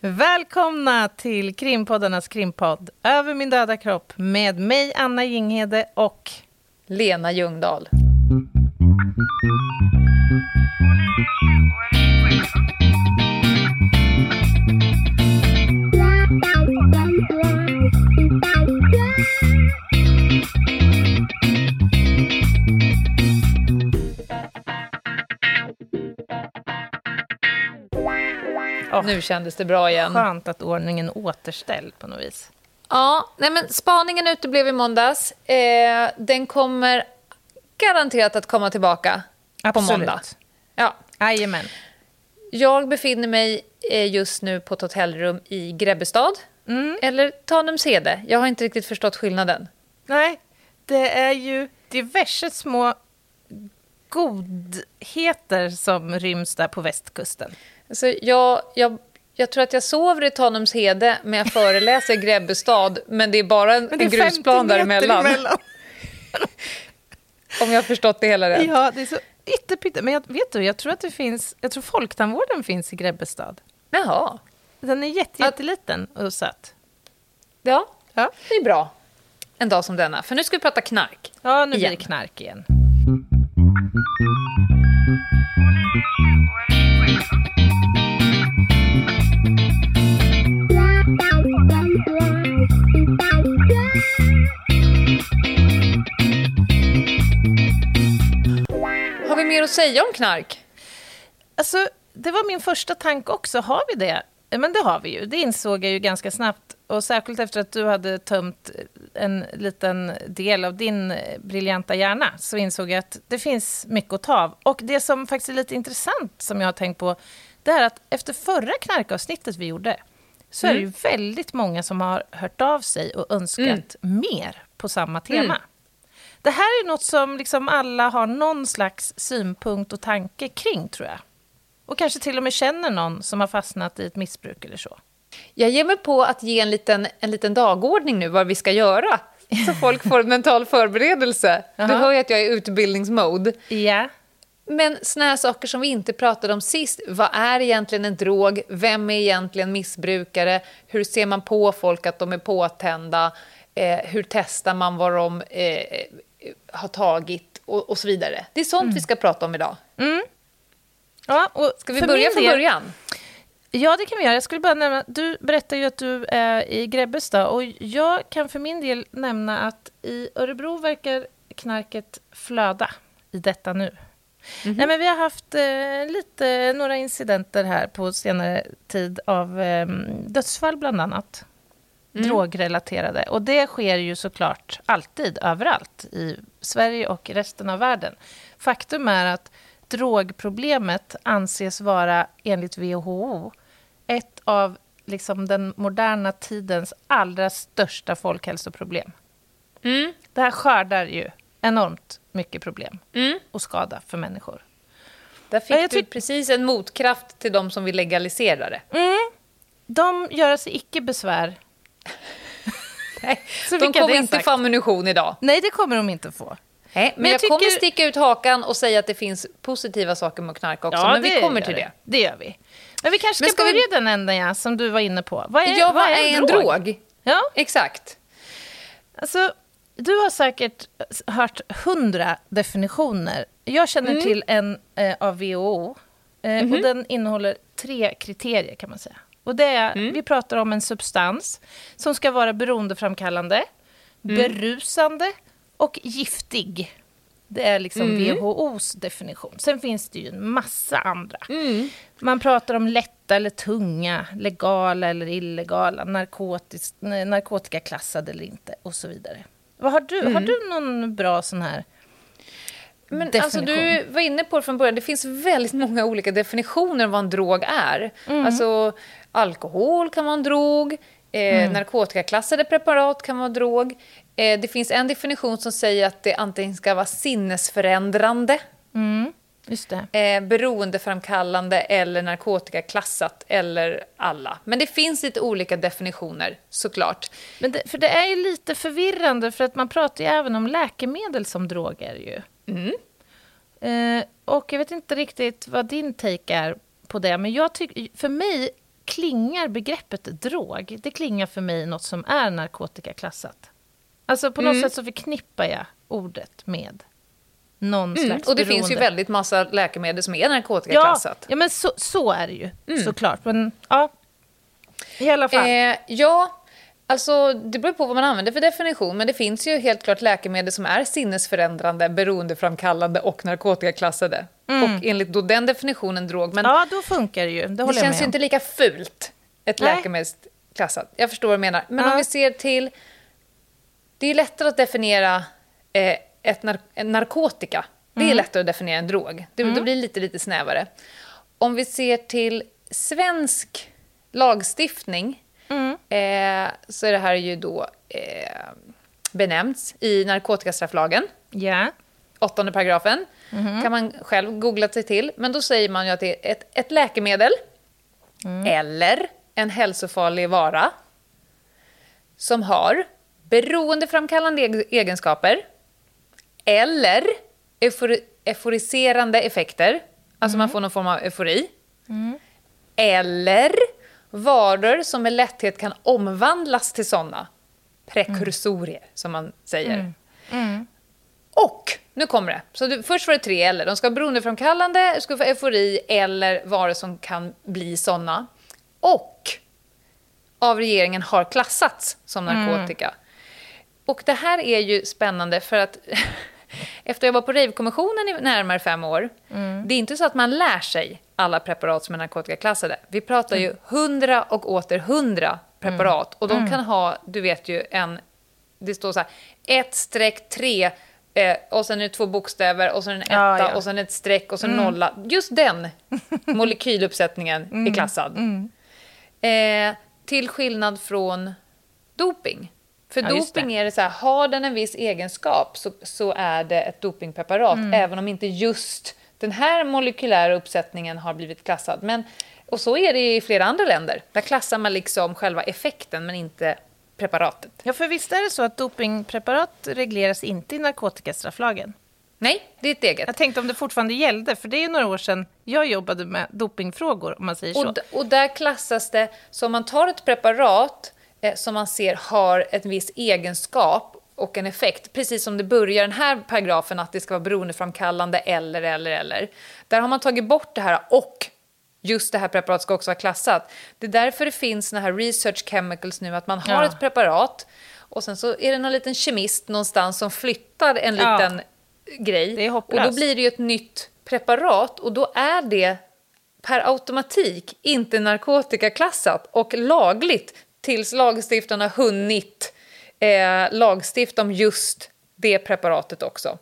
Välkomna till Krimpoddarnas Krimpodd Över min döda kropp med mig Anna Ginghede och Lena Ljungdahl. Nu kändes det bra igen. Skönt att ordningen återställd på något vis. Ja, nej men spaningen uteblev i måndags. Den kommer garanterat att komma tillbaka. Absolut. På måndag. Ja. Jajamän. Jag befinner mig just nu på ett hotellrum i Grebbestad. Mm. Eller Tanumshede. Jag har inte riktigt förstått skillnaden. Nej, det är ju diverse små godheter som ryms där på västkusten. Så jag tror att jag sover i Tanumshede, men jag föreläser i Grebbestad, men det är bara en grusplan däremellan. Om jag har förstått det hela rätt. Ja, det är så ytterpytte. Men jag tror att det finns, jag tror folktandvården finns i Grebbestad. Jaha. Den är jätteliten och satt. Ja, det är bra. En dag som denna. För nu ska vi prata knark. Ja, nu blir det knark igen. Har vi mer att säga om knark? Alltså, det var min första tanke också. Har vi det? Men det har vi ju. Det insåg jag ju ganska snabbt. Och särskilt efter att du hade tömt en liten del av din briljanta hjärna så insåg jag att det finns mycket att ta av. Och det som faktiskt är lite intressant som jag har tänkt på, det är att efter förra knarkavsnittet vi gjorde så är det ju väldigt många som har hört av sig och önskat mer på samma tema. Mm. Det här är något som liksom alla har någon slags synpunkt och tanke kring, tror jag. Och kanske till och med känner någon som har fastnat i ett missbruk eller så. Jag ger mig på att ge en liten dagordning nu vad vi ska göra. Så folk får mental förberedelse. Du hör ju att jag är i utbildningsmode. Yeah. Men såna här saker som vi inte pratade om sist. Vad är egentligen en drog? Vem är egentligen missbrukare? Hur ser man på folk att de är påtända? Hur testar man vad de har tagit? Och så vidare. Det är sånt vi ska prata om idag. Mm. Ja, och ska vi börja från början? Ja, det kan vi göra. Jag skulle bara nämna, du berättar ju att du är i Grebbestad och jag kan för min del nämna att i Örebro verkar knarket flöda i detta nu. Mm-hmm. Nej, men vi har haft några incidenter här på senare tid av dödsfall bland annat. Drogrelaterade. Och det sker ju såklart alltid överallt i Sverige och resten av världen. Faktum är att drogproblemet anses vara enligt WHO ett av liksom den moderna tidens allra största folkhälsoproblem. Mm. Det här skördar ju enormt mycket problem och skada för människor. Där fick du precis en motkraft till de som vill legalisera det. Mm. De gör sig icke besvär. Nej, de kommer inte få ammunition idag. Nej, det kommer de inte få. Nej, men jag kommer sticka ut hakan och säga att det finns positiva saker med knark också. Ja, men vi kommer till det. Det gör vi. Men vi kanske ska börja den ändan som du var inne på. Vad är en drog? Ja, exakt. Alltså, du har säkert hört 100 definitioner. Jag känner till en av WHO. Och den innehåller 3 kriterier kan man säga. Och det är, vi pratar om en substans som ska vara beroendeframkallande, berusande och giftig. Det är liksom WHO:s definition. Sen finns det ju en massa andra. Man pratar om lätta eller tunga, legala eller illegala, narkotikaklassade eller inte och så vidare. Vad har du? Har du någon bra sån här definition? Alltså, du var inne på det från början. Det finns väldigt många olika definitioner av vad en drog är. Alltså, alkohol kan vara en drog. Narkotikaklassade preparat kan vara drog. Det finns en definition som säger att det antingen ska vara sinnesförändrande, just det. Beroendeframkallande eller narkotikaklassat eller alla. Men det finns lite olika definitioner såklart. Men det är ju lite förvirrande för att man pratar ju även om läkemedel som droger ju. Och jag vet inte riktigt vad din take är på det. Men för mig klingar begreppet drog, det klingar för mig något som är narkotikaklassat. Alltså på något sätt så förknippar jag ordet med någon slags beroende. Och det finns ju väldigt massa läkemedel som är narkotikaklassat. Ja men så är det ju såklart. Men ja, i alla fall. Alltså det beror på vad man använder för definition, men det finns ju helt klart läkemedel som är sinnesförändrande, beroendeframkallande och narkotikaklassade. Och enligt då den definitionen drog. Men ja, då funkar det ju. Det känns ju inte lika fult ett läkemedelsklassat. Jag förstår vad du menar. Men om vi ser till, det är lättare att definiera en narkotika. Det är lättare att definiera en drog. Då blir det lite snävare. Om vi ser till svensk lagstiftning så är det här ju då benämnts i narkotikastrafflagen. Ja. 8:e paragrafen. Kan man själv googla sig till. Men då säger man ju att det är ett läkemedel eller en hälsofarlig vara som har beroendeframkallande egenskaper eller euforiserande effekter. Alltså man får någon form av eufori. Eller varor som med lätthet kan omvandlas till sådana prekursorier, som man säger. Och, nu kommer det. Så först var det 3 eller. De ska vara beroendeframkallande, ska få eufori eller varor som kan bli sådana. Och av regeringen har klassats som narkotika. Och det här är ju spännande för att efter jag var på RAV-kommissionen i närmare 5 år, det är inte så att man lär sig alla preparat som är narkotikaklassade. Vi pratar ju 100 och åter 100 preparat. Och de kan ha, du vet ju, det står så här 1-3 och sen är det 2 bokstäver och sen en etta och sen ett streck och sen nolla. Just den molekyluppsättningen är klassad. Till skillnad från doping. För doping är det så här, har den en viss egenskap så är det ett dopingpreparat. Även om inte just den här molekylära uppsättningen har blivit klassad. Men, och så är det i flera andra länder. Där klassar man liksom själva effekten men inte preparatet. Ja, för visst är det så att dopingpreparat regleras inte i narkotikastrafflagen? Nej, det är ett eget. Jag tänkte om det fortfarande gällde, för det är ju några år sedan jag jobbade med dopingfrågor, om man säger så. Och där klassas det som man tar ett preparat som man ser har en viss egenskap och en effekt. Precis som det börjar den här paragrafen att det ska vara beroendeframkallande eller. Där har man tagit bort det här och just det här preparatet ska också vara klassat. Det är därför det finns såna här research chemicals nu, att man har ett preparat och sen så är det någon liten kemist någonstans som flyttar en liten grej. Det är hopplöst. Och då blir det ju ett nytt preparat och då är det per automatik inte narkotikaklassat och lagligt tills lagstiftarna hunnit lagstift om just det preparatet också.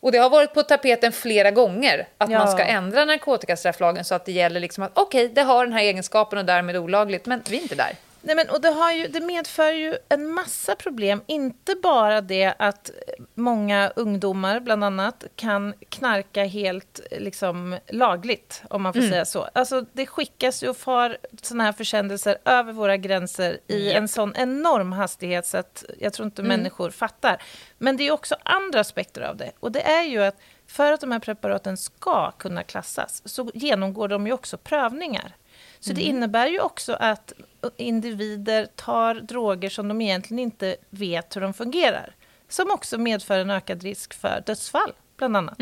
Och det har varit på tapeten flera gånger att man ska ändra narkotikastrafflagen så att det gäller liksom att det har den här egenskapen och därmed olagligt, men vi är inte där. Nej, men och det medför ju en massa problem, inte bara det att många ungdomar bland annat kan knarka helt liksom lagligt, om man får säga så. Alltså det skickas ju och far såna här försändelser över våra gränser i en sån enorm hastighet så att jag tror inte människor fattar. Men det är också andra aspekter av det, och det är ju att för att de här preparaten ska kunna klassas så genomgår de ju också prövningar. Så det innebär ju också att individer tar droger som de egentligen inte vet hur de fungerar. Som också medför en ökad risk för dödsfall, bland annat.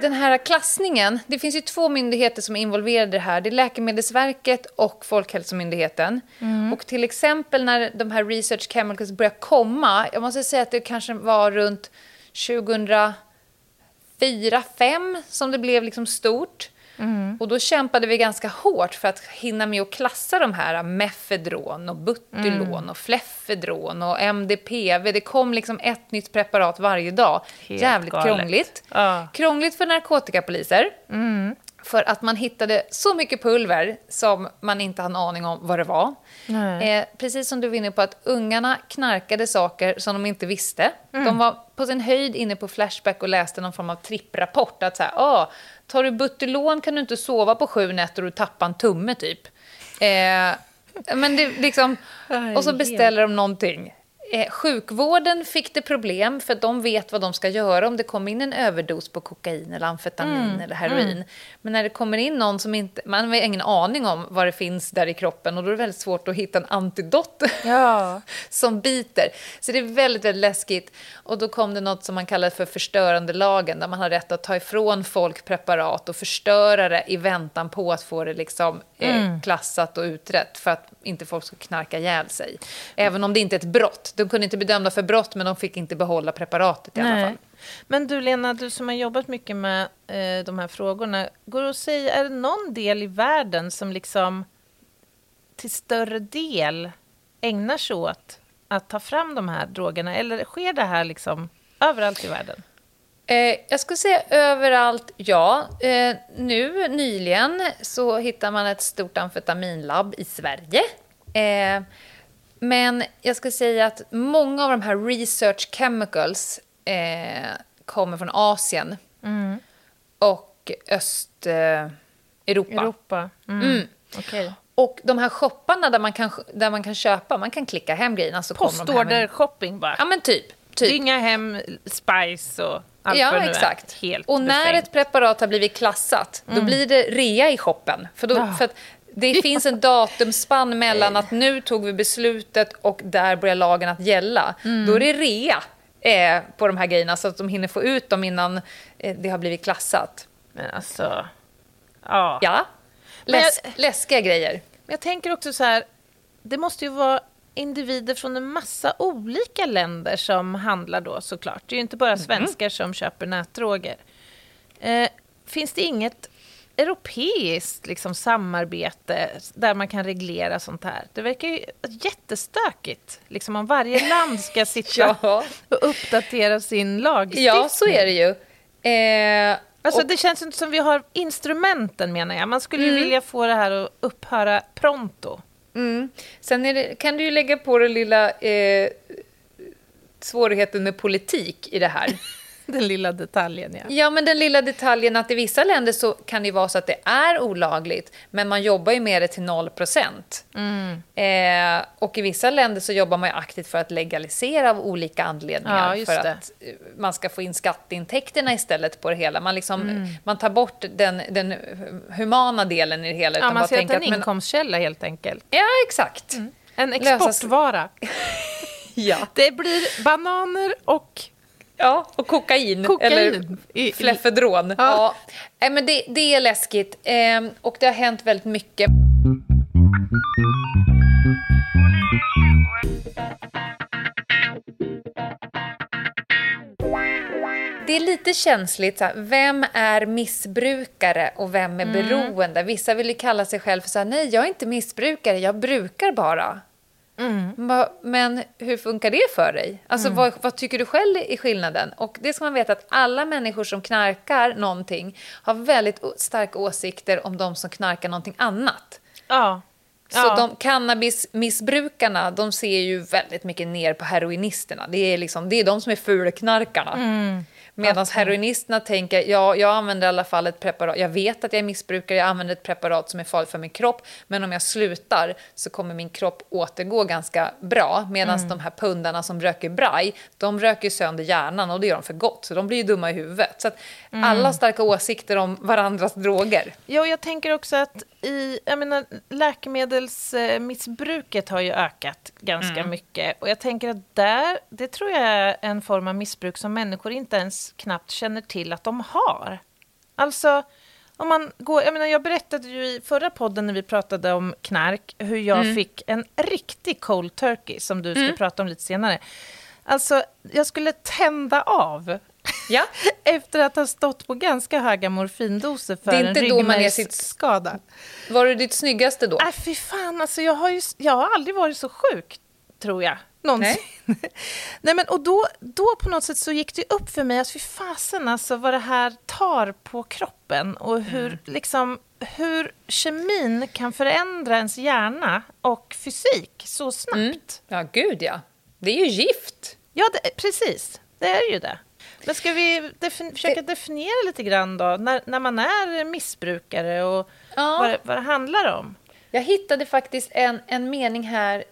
Den här klassningen, det finns ju 2 myndigheter som är involverade i det här. Det är Läkemedelsverket och Folkhälsomyndigheten. Och till exempel när de här research chemicals började komma, jag måste säga att det kanske var runt 2004-05 som det blev liksom stort. Och då kämpade vi ganska hårt för att hinna med att klassa de här mefedron och butylon och fleffedron och MDPV. Det kom liksom ett nytt preparat varje dag. Helt jävligt galet. Krångligt. Krångligt för narkotikapoliser. För att man hittade så mycket pulver som man inte hade en aning om vad det var. Precis som du var inne på, att ungarna knarkade saker som de inte visste. De var på sin höjd inne på Flashback och läste någon form av tripprapport. Att så här, tar du butylon kan du inte sova på 7 nätter och tappa en tumme typ. Men det liksom, och så beställer de någonting. Sjukvården fick det problem för att de vet vad de ska göra om det kommer in en överdos på kokain eller amfetamin eller heroin. Men när det kommer in någon som inte, man har ingen aning om vad det finns där i kroppen, och då är det väldigt svårt att hitta en antidot som biter. Så det är väldigt, väldigt läskigt. Och då kom det något som man kallar för förstörandelagen, där man har rätt att ta ifrån folk preparat och förstöra det i väntan på att få det liksom klassat och utrett, för att inte folk ska knarka ihjäl sig. Även om det inte är ett brott. De kunde inte bedömda för brott, men de fick inte behålla preparatet i alla fall. Men du Lena, du som har jobbat mycket med de här frågorna, går det att säga, är det någon del i världen som liksom till större del ägnar sig åt att ta fram de här drogerna, eller sker det här liksom överallt i världen? Jag skulle säga överallt, ja. Nu nyligen så hittar man ett stort amfetaminlabb i Sverige. Men jag skulle säga att många av de här research chemicals kommer från Asien och Östeuropa. Okay. Och de här shopparna där man kan köpa, man kan klicka hem grejerna, så postorder shopping bara. Ja men typ. Dynga hem spice och allt, ja, exakt. Helt och när ett preparat har blivit klassat, då blir det rea i shoppen, för att det finns en datumspann mellan att nu tog vi beslutet och där börjar lagen att gälla. Då är det rea på de här grejerna, så att de hinner få ut dem innan det har blivit klassat. Men alltså... Ja. Läskiga grejer. Men jag tänker också så här, det måste ju vara individer från en massa olika länder som handlar då, såklart. Det är ju inte bara svenskar som köper nätdroger. Finns det inget europeiskt liksom samarbete där man kan reglera sånt här? Det verkar ju jättestökigt liksom, om varje land ska sitta och uppdatera sin lagstiftning. Ja, så är det ju. Det känns inte som vi har instrumenten, menar jag. Man skulle ju vilja få det här att upphöra pronto. Sen kan du ju lägga på den lilla svårigheten med politik i det här. Den lilla detaljen, ja. Ja, men den lilla detaljen att i vissa länder så kan det vara så att det är olagligt, men man jobbar ju med det till 0%. Och i vissa länder så jobbar man ju aktivt för att legalisera av olika anledningar. Ja, för att man ska få in skatteintäkterna istället på det hela. Man, liksom, man tar bort den humana delen i det hela. Utan man ser att en inkomstkälla helt enkelt. Ja, exakt. En exportvara. Det blir bananer och... Ja, och kokain. Eller fleffedron. Ja. Men det är läskigt, och det har hänt väldigt mycket. Det är lite känsligt, så här, vem är missbrukare och vem är beroende? Vissa vill ju kalla sig själv för så här, nej, jag är inte missbrukare, jag brukar bara. Men hur funkar det för dig? Alltså, vad tycker du själv är skillnaden? Och det ska man veta, att alla människor som knarkar någonting har väldigt starka åsikter om de som knarkar någonting annat. Så de cannabismissbrukarna, de ser ju väldigt mycket ner på heroinisterna. Det är de som är fulknarkarna. Medan heroinisterna tänker, jag använder i alla fall ett preparat. Jag vet att jag är missbrukare, jag använder ett preparat som är farligt för min kropp. Men om jag slutar så kommer min kropp återgå ganska bra. Medan de här pundarna som röker braj, de röker sönder hjärnan, och det gör de för gott. Så de blir ju dumma i huvudet. Så att alla starka åsikter om varandras droger. Ja, och jag tänker också att läkemedelsmissbruket har ju ökat ganska mycket. Och jag tänker att det tror jag är en form av missbruk som människor inte ens knappt känner till att de har. Alltså, om man går... Jag berättade ju i förra podden när vi pratade om knark hur jag fick en riktig cold turkey som du ska prata om lite senare. Alltså, jag skulle tända av... Ja. Efter att ha stått på ganska höga morfindoser för en ryggmärgsskada. Var det ditt snyggaste då? Fy fan, alltså, jag har aldrig varit så sjuk, tror jag. Någonsin. Nej, men, och då på något sätt så gick det upp för mig att fy fasen, alltså, vad det här tar på kroppen. Och hur, liksom, hur kemin kan förändra ens hjärna och fysik så snabbt. Ja, gud ja. Det är ju gift. Ja, precis. Det är ju det. Men ska vi försöka definiera lite grann då, när man är missbrukare och vad det handlar om? Jag hittade faktiskt en mening här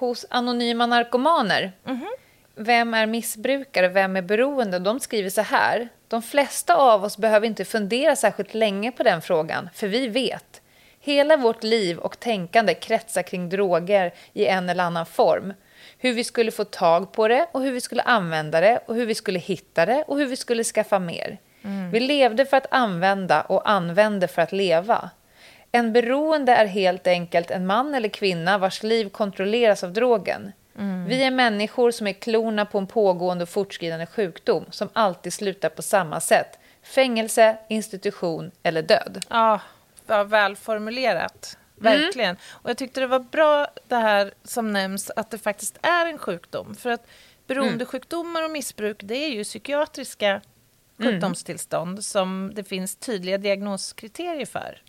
hos anonyma narkomaner. Mm-hmm. Vem är missbrukare? Vem är beroende? De skriver så här. De flesta av oss behöver inte fundera särskilt länge på den frågan. För vi vet. Hela vårt liv och tänkande kretsar kring droger i en eller annan form. Hur vi skulle få tag på det och hur vi skulle använda det och hur vi skulle hitta det och hur vi skulle skaffa mer. Mm. Vi levde för att använda och använde för att leva. En beroende är helt enkelt en man eller kvinna vars liv kontrolleras av drogen. Mm. Vi är människor som är klona på en pågående och fortskridande sjukdom som alltid slutar på samma sätt. Fängelse, institution eller död. Ja, vad välformulerat. Verkligen. Mm. Och jag tyckte det var bra det här som nämns att det faktiskt är en sjukdom. För att beroendesjukdomar och missbruk, det är ju psykiatriska sjukdomstillstånd som det finns tydliga diagnoskriterier för.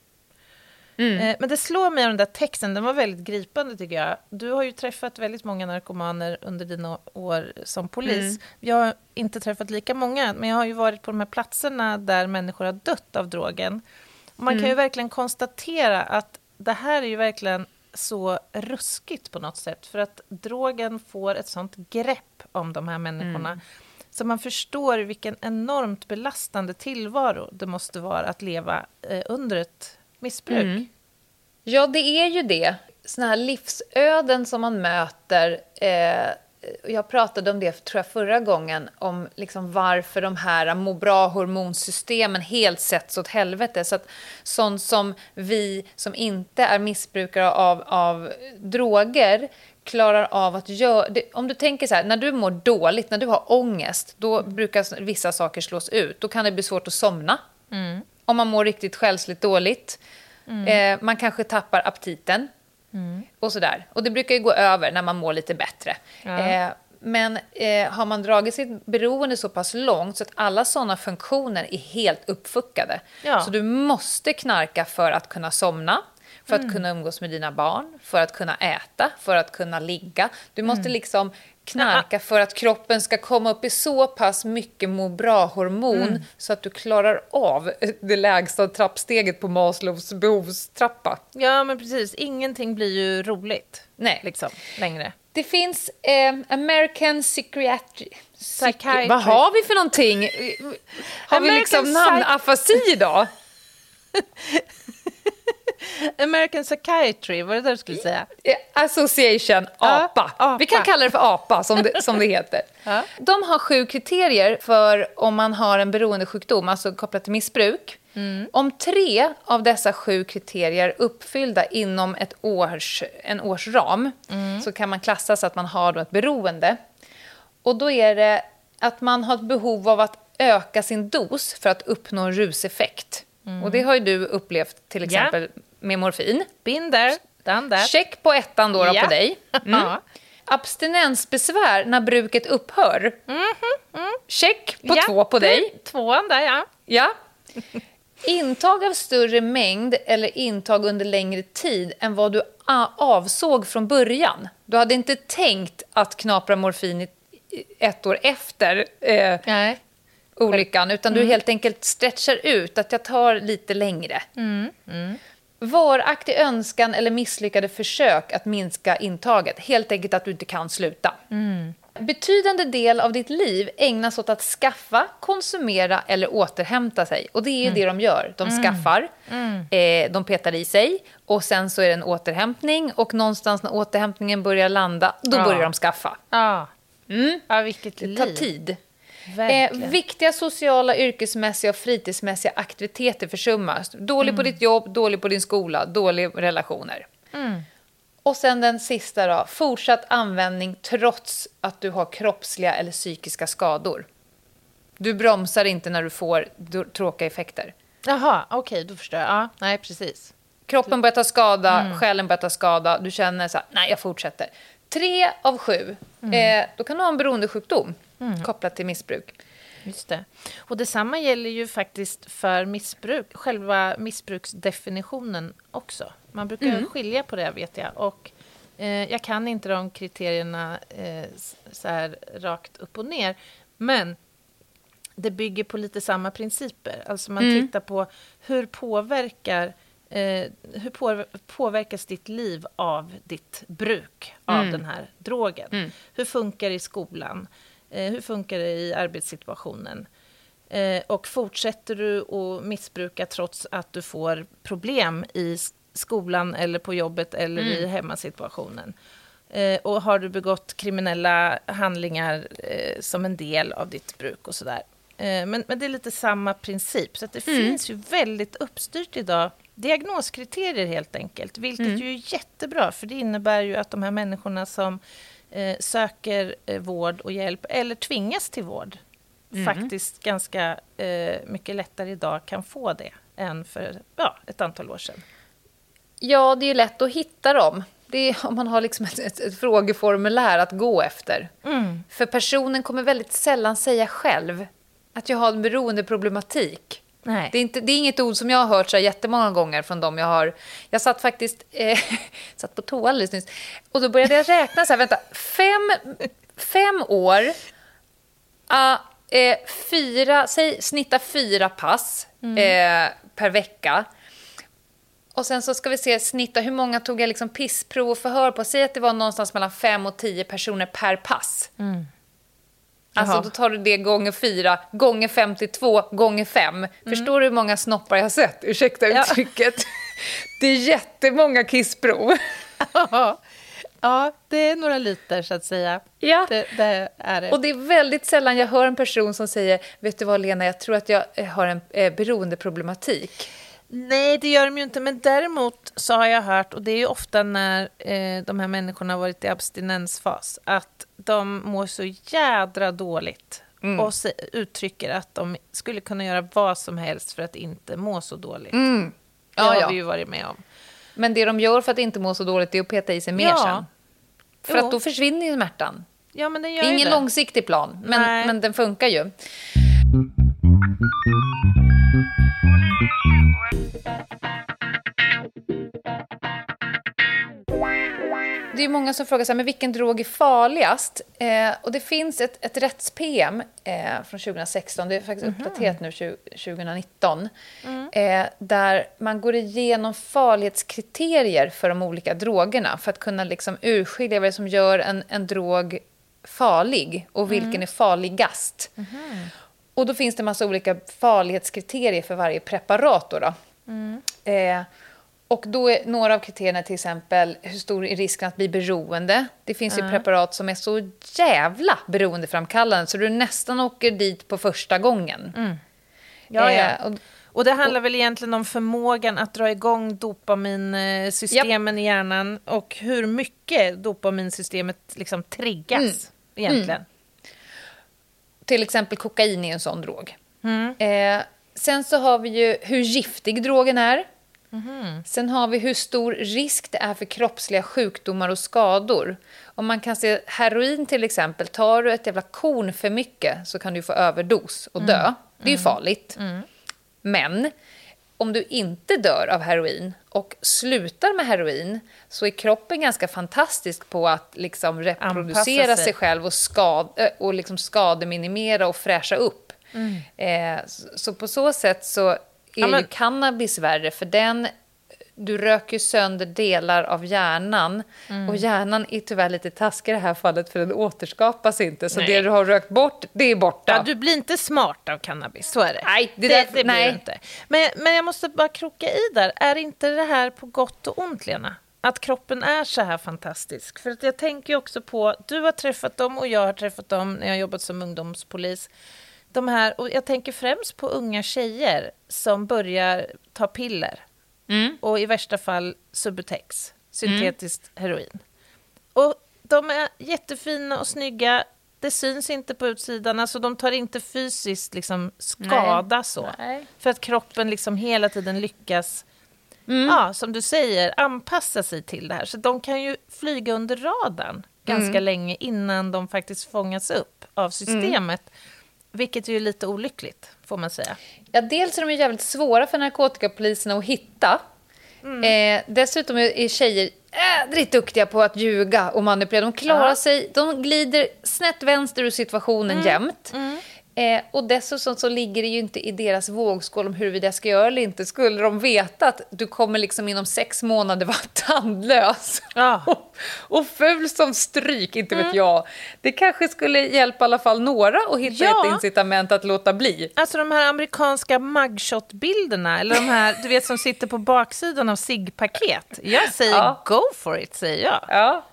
Mm. Men det slår mig av den där texten, den var väldigt gripande tycker jag. Du har ju träffat väldigt många narkomaner under dina år som polis. Mm. Jag har inte träffat lika många, men jag har ju varit på de här platserna där människor har dött av drogen. Och man kan ju verkligen konstatera att det här är ju verkligen så ruskigt på något sätt. För att drogen får ett sånt grepp om de här människorna. Så man förstår vilken enormt belastande tillvaro det måste vara att leva under ett missbruk. Mm. Ja, det är ju det. Såna här livsöden som man möter. Jag pratade om det tror jag förra gången. Om liksom varför de här må bra hormonsystemen helt sätts åt helvete. Så att sånt som vi som inte är missbrukare av droger klarar av att göra... Om du tänker så här, när du mår dåligt, när du har ångest, då brukar vissa saker slås ut. Då kan det bli svårt att somna. Mm. Om man mår riktigt själsligt dåligt. Mm. Man kanske tappar aptiten. Mm. Och sådär. Och det brukar ju gå över när man mår lite bättre. Ja. Men har man dragit sitt beroende så pass långt så att alla sådana funktioner är helt uppfuckade. Ja. Så du måste knarka för att kunna somna. För att kunna umgås med dina barn. För att kunna äta. För att kunna ligga. Du måste liksom knarka för att kroppen ska komma upp i så pass mycket må bra-hormon så att du klarar av det lägsta trappsteget på Maslows behovstrappa. Ja, men precis. Ingenting blir ju roligt. Nej. Liksom, längre. Det finns American Psychiatry. Vad har vi för någonting? Har vi liksom namnafasi idag? American Psychiatry, vad är det där du skulle säga? Association, APA. Vi kan kalla det för APA som det heter. De har 7 kriterier för om man har en beroendesjukdom, alltså kopplat till missbruk. Om 3 av dessa 7 kriterier uppfyllda inom en årsram så kan man klassas att man har då ett beroende. Och då är det att man har ett behov av att öka sin dos för att uppnå en ruseffekt. Och det har ju du upplevt till exempel med morfin. Been there, done that. Check på 1:an då på dig. Abstinensbesvär när bruket upphör. Check på 2 på dig. 2:an där, ja. Intag av större mängd eller intag under längre tid än vad du avsåg från början. Du hade inte tänkt att knapra morfin ett år efter. Nej. Olyckan, utan du helt enkelt stretchar ut att jag tar lite längre. Varaktig önskan eller misslyckade försök att minska intaget, helt enkelt att du inte kan sluta. Betydande del av ditt liv ägnas åt att skaffa, konsumera eller återhämta sig. Och det är ju det de gör. De skaffar, de petar i sig och sen så är det en återhämtning och någonstans när återhämtningen börjar landa, då börjar de skaffa. Vilket liv. Det tar tid. Viktiga sociala, yrkesmässiga och fritidsmässiga aktiviteter försummas. Dålig på ditt jobb, dålig på din skola, dålig relationer. Och sen den sista då, fortsatt användning trots att du har kroppsliga eller psykiska skador. Du bromsar inte när du får tråkiga effekter. Jaha, okej, då förstår jag. Ja, nej, precis. Kroppen börjar ta skada, själen börjar ta skada. Du känner så här, nej jag fortsätter. 3 av 7, då kan du ha en beroendesjukdom. Kopplat till missbruk. Just det. Och detsamma gäller ju faktiskt för missbruk. Själva missbruksdefinitionen också. Man brukar skilja på det, vet jag. Och jag kan inte de kriterierna så här rakt upp och ner. Men det bygger på lite samma principer. Alltså man tittar på hur påverkar hur påverkas ditt liv av ditt bruk av den här drogen? Hur funkar det i skolan? Hur funkar det i arbetssituationen? Och fortsätter du att missbruka trots att du får problem i skolan eller på jobbet eller i hemmasituationen? Och har du begått kriminella handlingar som en del av ditt bruk och sådär? Men det är lite samma princip. Så att det finns ju väldigt uppstyrt idag diagnoskriterier helt enkelt. Vilket ju är jättebra, för det innebär ju att de här människorna som söker vård och hjälp eller tvingas till vård faktiskt ganska mycket lättare idag kan få det än för ett antal år sedan. Ja, det är ju lätt att hitta dem. Det är, om man har liksom ett frågeformulär att gå efter. Mm. För personen kommer väldigt sällan säga själv att jag har en beroendeproblematik. Nej. Det är inget ord som jag har hört så jättemånga gånger från dem jag har. Jag satt faktiskt satt på toa alldeles nyss. Och då började jag räkna så här, vänta, fem år, snitta 4 pass per vecka. Och sen så ska vi se, snitta hur många tog jag liksom pissprov och förhör på. Säg att det var någonstans mellan 5 och 10 personer per pass. Mm. Alltså då tar du det gånger 4, gånger 52, gånger 5. Förstår du hur många snoppar jag har sett? Ursäkta uttrycket. Det är jättemånga kissprov. Ja, det är några liter så att säga. Ja. Det är det. Och det är väldigt sällan jag hör en person som säger, vet du vad Lena, jag tror att jag har en beroendeproblematik. Nej, det gör de ju inte. Men däremot så har jag hört, och det är ju ofta när de här människorna har varit i abstinensfas, att de mår så jädra dåligt och uttrycker att de skulle kunna göra vad som helst för att inte må så dåligt. Mm. Det har vi ju varit med om. Men det de gör för att inte må så dåligt är att peta i sig mer sen. För att då försvinner ju smärtan. Ja, men den gör ingen långsiktig plan, men den funkar ju. Det är många som frågar sig, men vilken drog är farligast? Och det finns ett rätts-PM från 2016, det är faktiskt uppdaterat nu 2019, där man går igenom farlighetskriterier för de olika drogerna för att kunna liksom urskilja vad det som gör en drog farlig och vilken är farligast. Och då finns det en massa olika farlighetskriterier för varje preparat då. Och då är några av kriterierna till exempel hur stor är risken att bli beroende. Det finns ju preparat som är så jävla beroendeframkallande så du nästan åker dit på första gången. Och det handlar väl egentligen om förmågan att dra igång dopaminsystemen i hjärnan och hur mycket dopaminsystemet liksom triggas egentligen. Till exempel kokain är en sån drog. Sen så har vi ju hur giftig drogen är. Sen har vi hur stor risk det är för kroppsliga sjukdomar och skador. Om man kan se heroin till exempel, tar du ett jävla korn för mycket så kan du få överdos och dö. Det är ju farligt. Men om du inte dör av heroin och slutar med heroin så är kroppen ganska fantastisk på att liksom reproducera sig själv och, liksom skademinimera och fräscha upp. Så på så sätt så är ju cannabis värre, för du röker sönder delar av hjärnan och hjärnan är tyvärr lite taskig i det här fallet för den återskapas inte, så det du har rökt bort, det är borta. Ja, du blir inte smart av cannabis, så är det. Nej, det blir du inte. Men jag måste bara kroka i där, är inte det här på gott och ont, Lena? Att kroppen är så här fantastisk. För att jag tänker också på, du har träffat dem och jag har träffat dem när jag har jobbat som ungdomspolis. De här, och jag tänker främst på unga tjejer som börjar ta piller. Och i värsta fall Subutex, syntetiskt heroin. Och de är jättefina och snygga. Det syns inte på utsidan. Alltså de tar inte fysiskt liksom skada. För att kroppen liksom hela tiden lyckas, som du säger, anpassa sig till det här. Så de kan ju flyga under radarn ganska länge innan de faktiskt fångas upp av systemet. Vilket är ju lite olyckligt, får man säga. Ja, dels är de ju jävligt svåra för narkotikapoliserna att hitta. Dessutom är tjejer ädrigt duktiga på att ljuga och manipulera. De klarar sig, de glider snett vänster ur situationen jämt. Och dessutom så ligger det ju inte i deras vågskål om huruvida jag ska göra eller inte. Skulle de veta att du kommer liksom inom 6 månader vara tandlös och ful som stryk, inte vet jag. Det kanske skulle hjälpa i alla fall några att hitta ett incitament att låta bli. Alltså de här amerikanska mugshot-bilderna, eller de här du vet som sitter på baksidan av ciggpaket. Jag säger go for it, säger jag. Ja.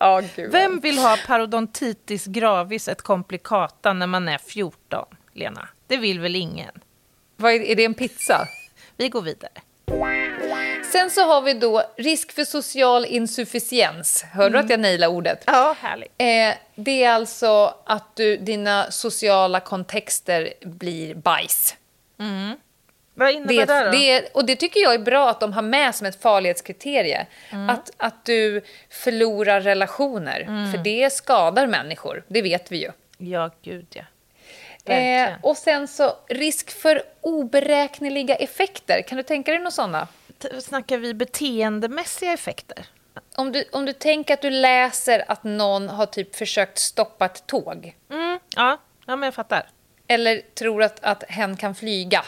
Oh, gud. Vem vill ha parodontitis gravis, ett komplikata, när man är 14, Lena? Det vill väl ingen. Vad är det, en pizza? Vi går vidare. Sen så har vi då risk för social insufficiens. Hörde du att jag nailade ordet? Ja, härligt. Det är alltså att dina sociala kontexter blir bajs. Mm. Vad innebär det då? Och det tycker jag är bra att de har med som ett farlighetskriterie. Mm. Att du förlorar relationer. Mm. För det skadar människor. Det vet vi ju. Ja, gud ja. Och sen så risk för oberäkneliga effekter. Kan du tänka dig något sådana? Snackar vi beteendemässiga effekter? Om du tänker att du läser att någon har typ försökt stoppa ett tåg. Mm. Ja, men jag fattar. Eller tror att hen kan flyga.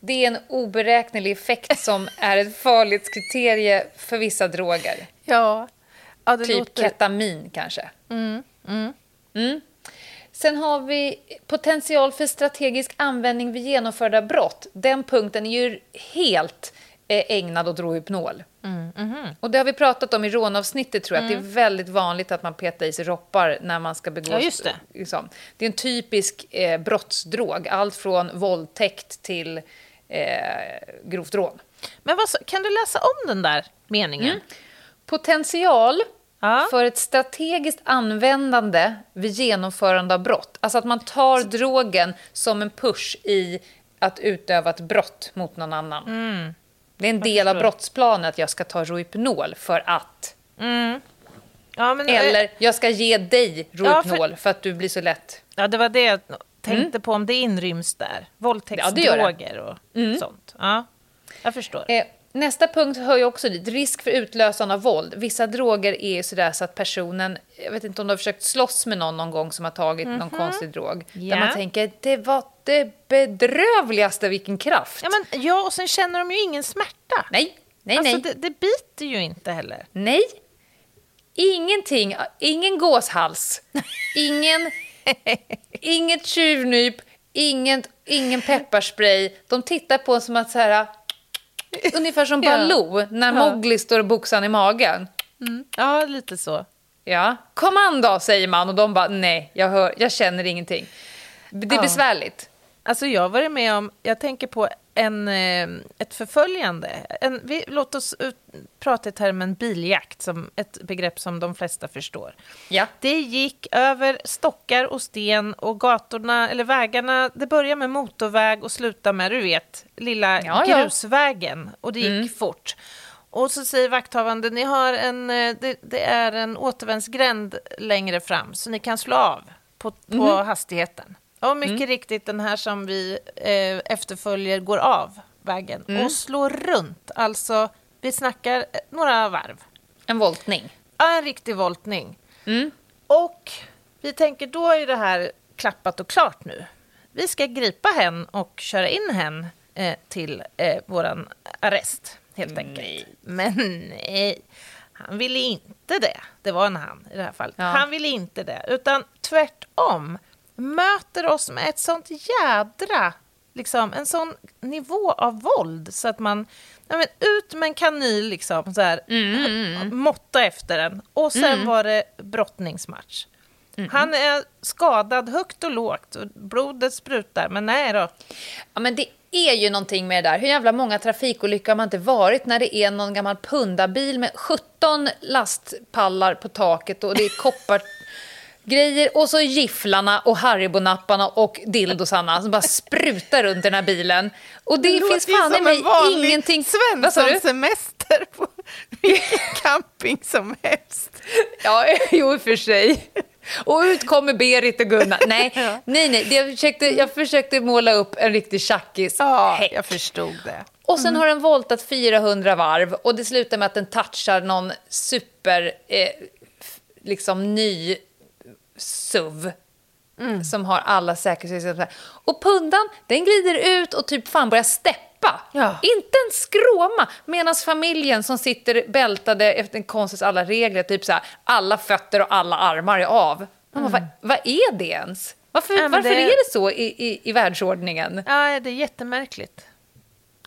Det är en oberäknelig effekt som är ett farlighetskriterie för vissa droger. Ja, det typ låter... ketamin kanske. Sen har vi potential för strategisk användning vid genomförda brott. Den punkten är ju helt ägnad åt rohypnol. Och det har vi pratat om i rånavsnittet, tror jag. Att det är väldigt vanligt att man petar i sig roppar när man ska begå... Ja, just det. Liksom. Det är en typisk brottsdrog. Allt från våldtäkt till grovt rån. Men kan du läsa om den där meningen? Potential för ett strategiskt användande vid genomförande av brott. Alltså att man tar drogen som en push i att utöva ett brott mot någon annan. Det är en del av brottsplanen att jag ska ta rohypnol för att... Ja, men... Eller jag ska ge dig rohypnol för att du blir så lätt... Ja, det var det jag tänkte på, om det inryms där. Våldtäktsdroger och sånt. Ja, jag förstår. Nästa punkt hör ju också dit. Risk för utlösande av våld. Vissa droger är ju sådär så att personen... Jag vet inte om de har försökt slåss med någon gång som har tagit någon konstig drog. Yeah. Där man tänker, det var det bedrövligaste, vilken kraft. Ja, och sen känner de ju ingen smärta. Nej. Alltså det biter ju inte heller. Nej. Ingenting. Ingen gåshals. Inget tjuvnyp. Ingen pepparspray. De tittar på som att så här... Ungefär som Baloo när Mowgli står och boxar i magen. Ja, lite så. Ja. Kom an då, säger man. Och de bara, nej, jag känner ingenting. Det är besvärligt. Alltså jag var med om, jag tänker på ett förföljande. Låt oss prata i termen biljakt, som ett begrepp som de flesta förstår. Ja. Det gick över stockar och sten och gatorna, eller vägarna. Det började med motorväg och slutade med, du vet, lilla grusvägen. Och det gick fort. Och så säger vakthavande, ni har det är en återvändsgränd längre fram, så ni kan slå av på hastigheten. Ja, mycket riktigt, den här som vi efterföljer går av vägen och slår runt. Alltså, vi snackar några varv. En voltning. Ja, en riktig voltning. Och vi tänker, då är det här klappat och klart nu. Vi ska gripa hen och köra in hen till våran arrest, helt enkelt. Men nej, han ville inte det. Det var en han i det här fallet. Ja. Han ville inte det, utan tvärtom. Möter oss med ett sånt jädra, liksom, en sån nivå av våld så att man ut med en kanyl, liksom, så här, måtta efter den. Och sen var det brottningsmatch. Han är skadad högt och lågt och blodet sprutar, men nej då. Ja, men det är ju någonting med det där. Hur jävla många trafikolyckor har man inte varit när det är någon gammal pundabil med 17 lastpallar på taket och det är koppar grejer, och så gifflarna och haribonapparna och dildosarna som bara sprutar runt den här bilen. Och det finns fan i mig ingenting. Svensson semester på vilken camping som helst. Ja, jo, för sig. Och ut kommer Berit och Gunnar. Nej. Jag försökte måla upp en riktig tjackis. Ja, jag förstod det. Och sen har den voltat 400 varv och det slutar med att den touchar någon super liksom ny SUV som har alla säkerhetssystem. Och pundan, den glider ut och typ fan börjar steppa. Ja. Inte en skråma. Medan familjen som sitter bältade efter en konstens alla regler, typ så här, alla fötter och alla armar är av. Man bara, vad är det ens? Varför är det så i världsordningen? Ja, det är jättemärkligt.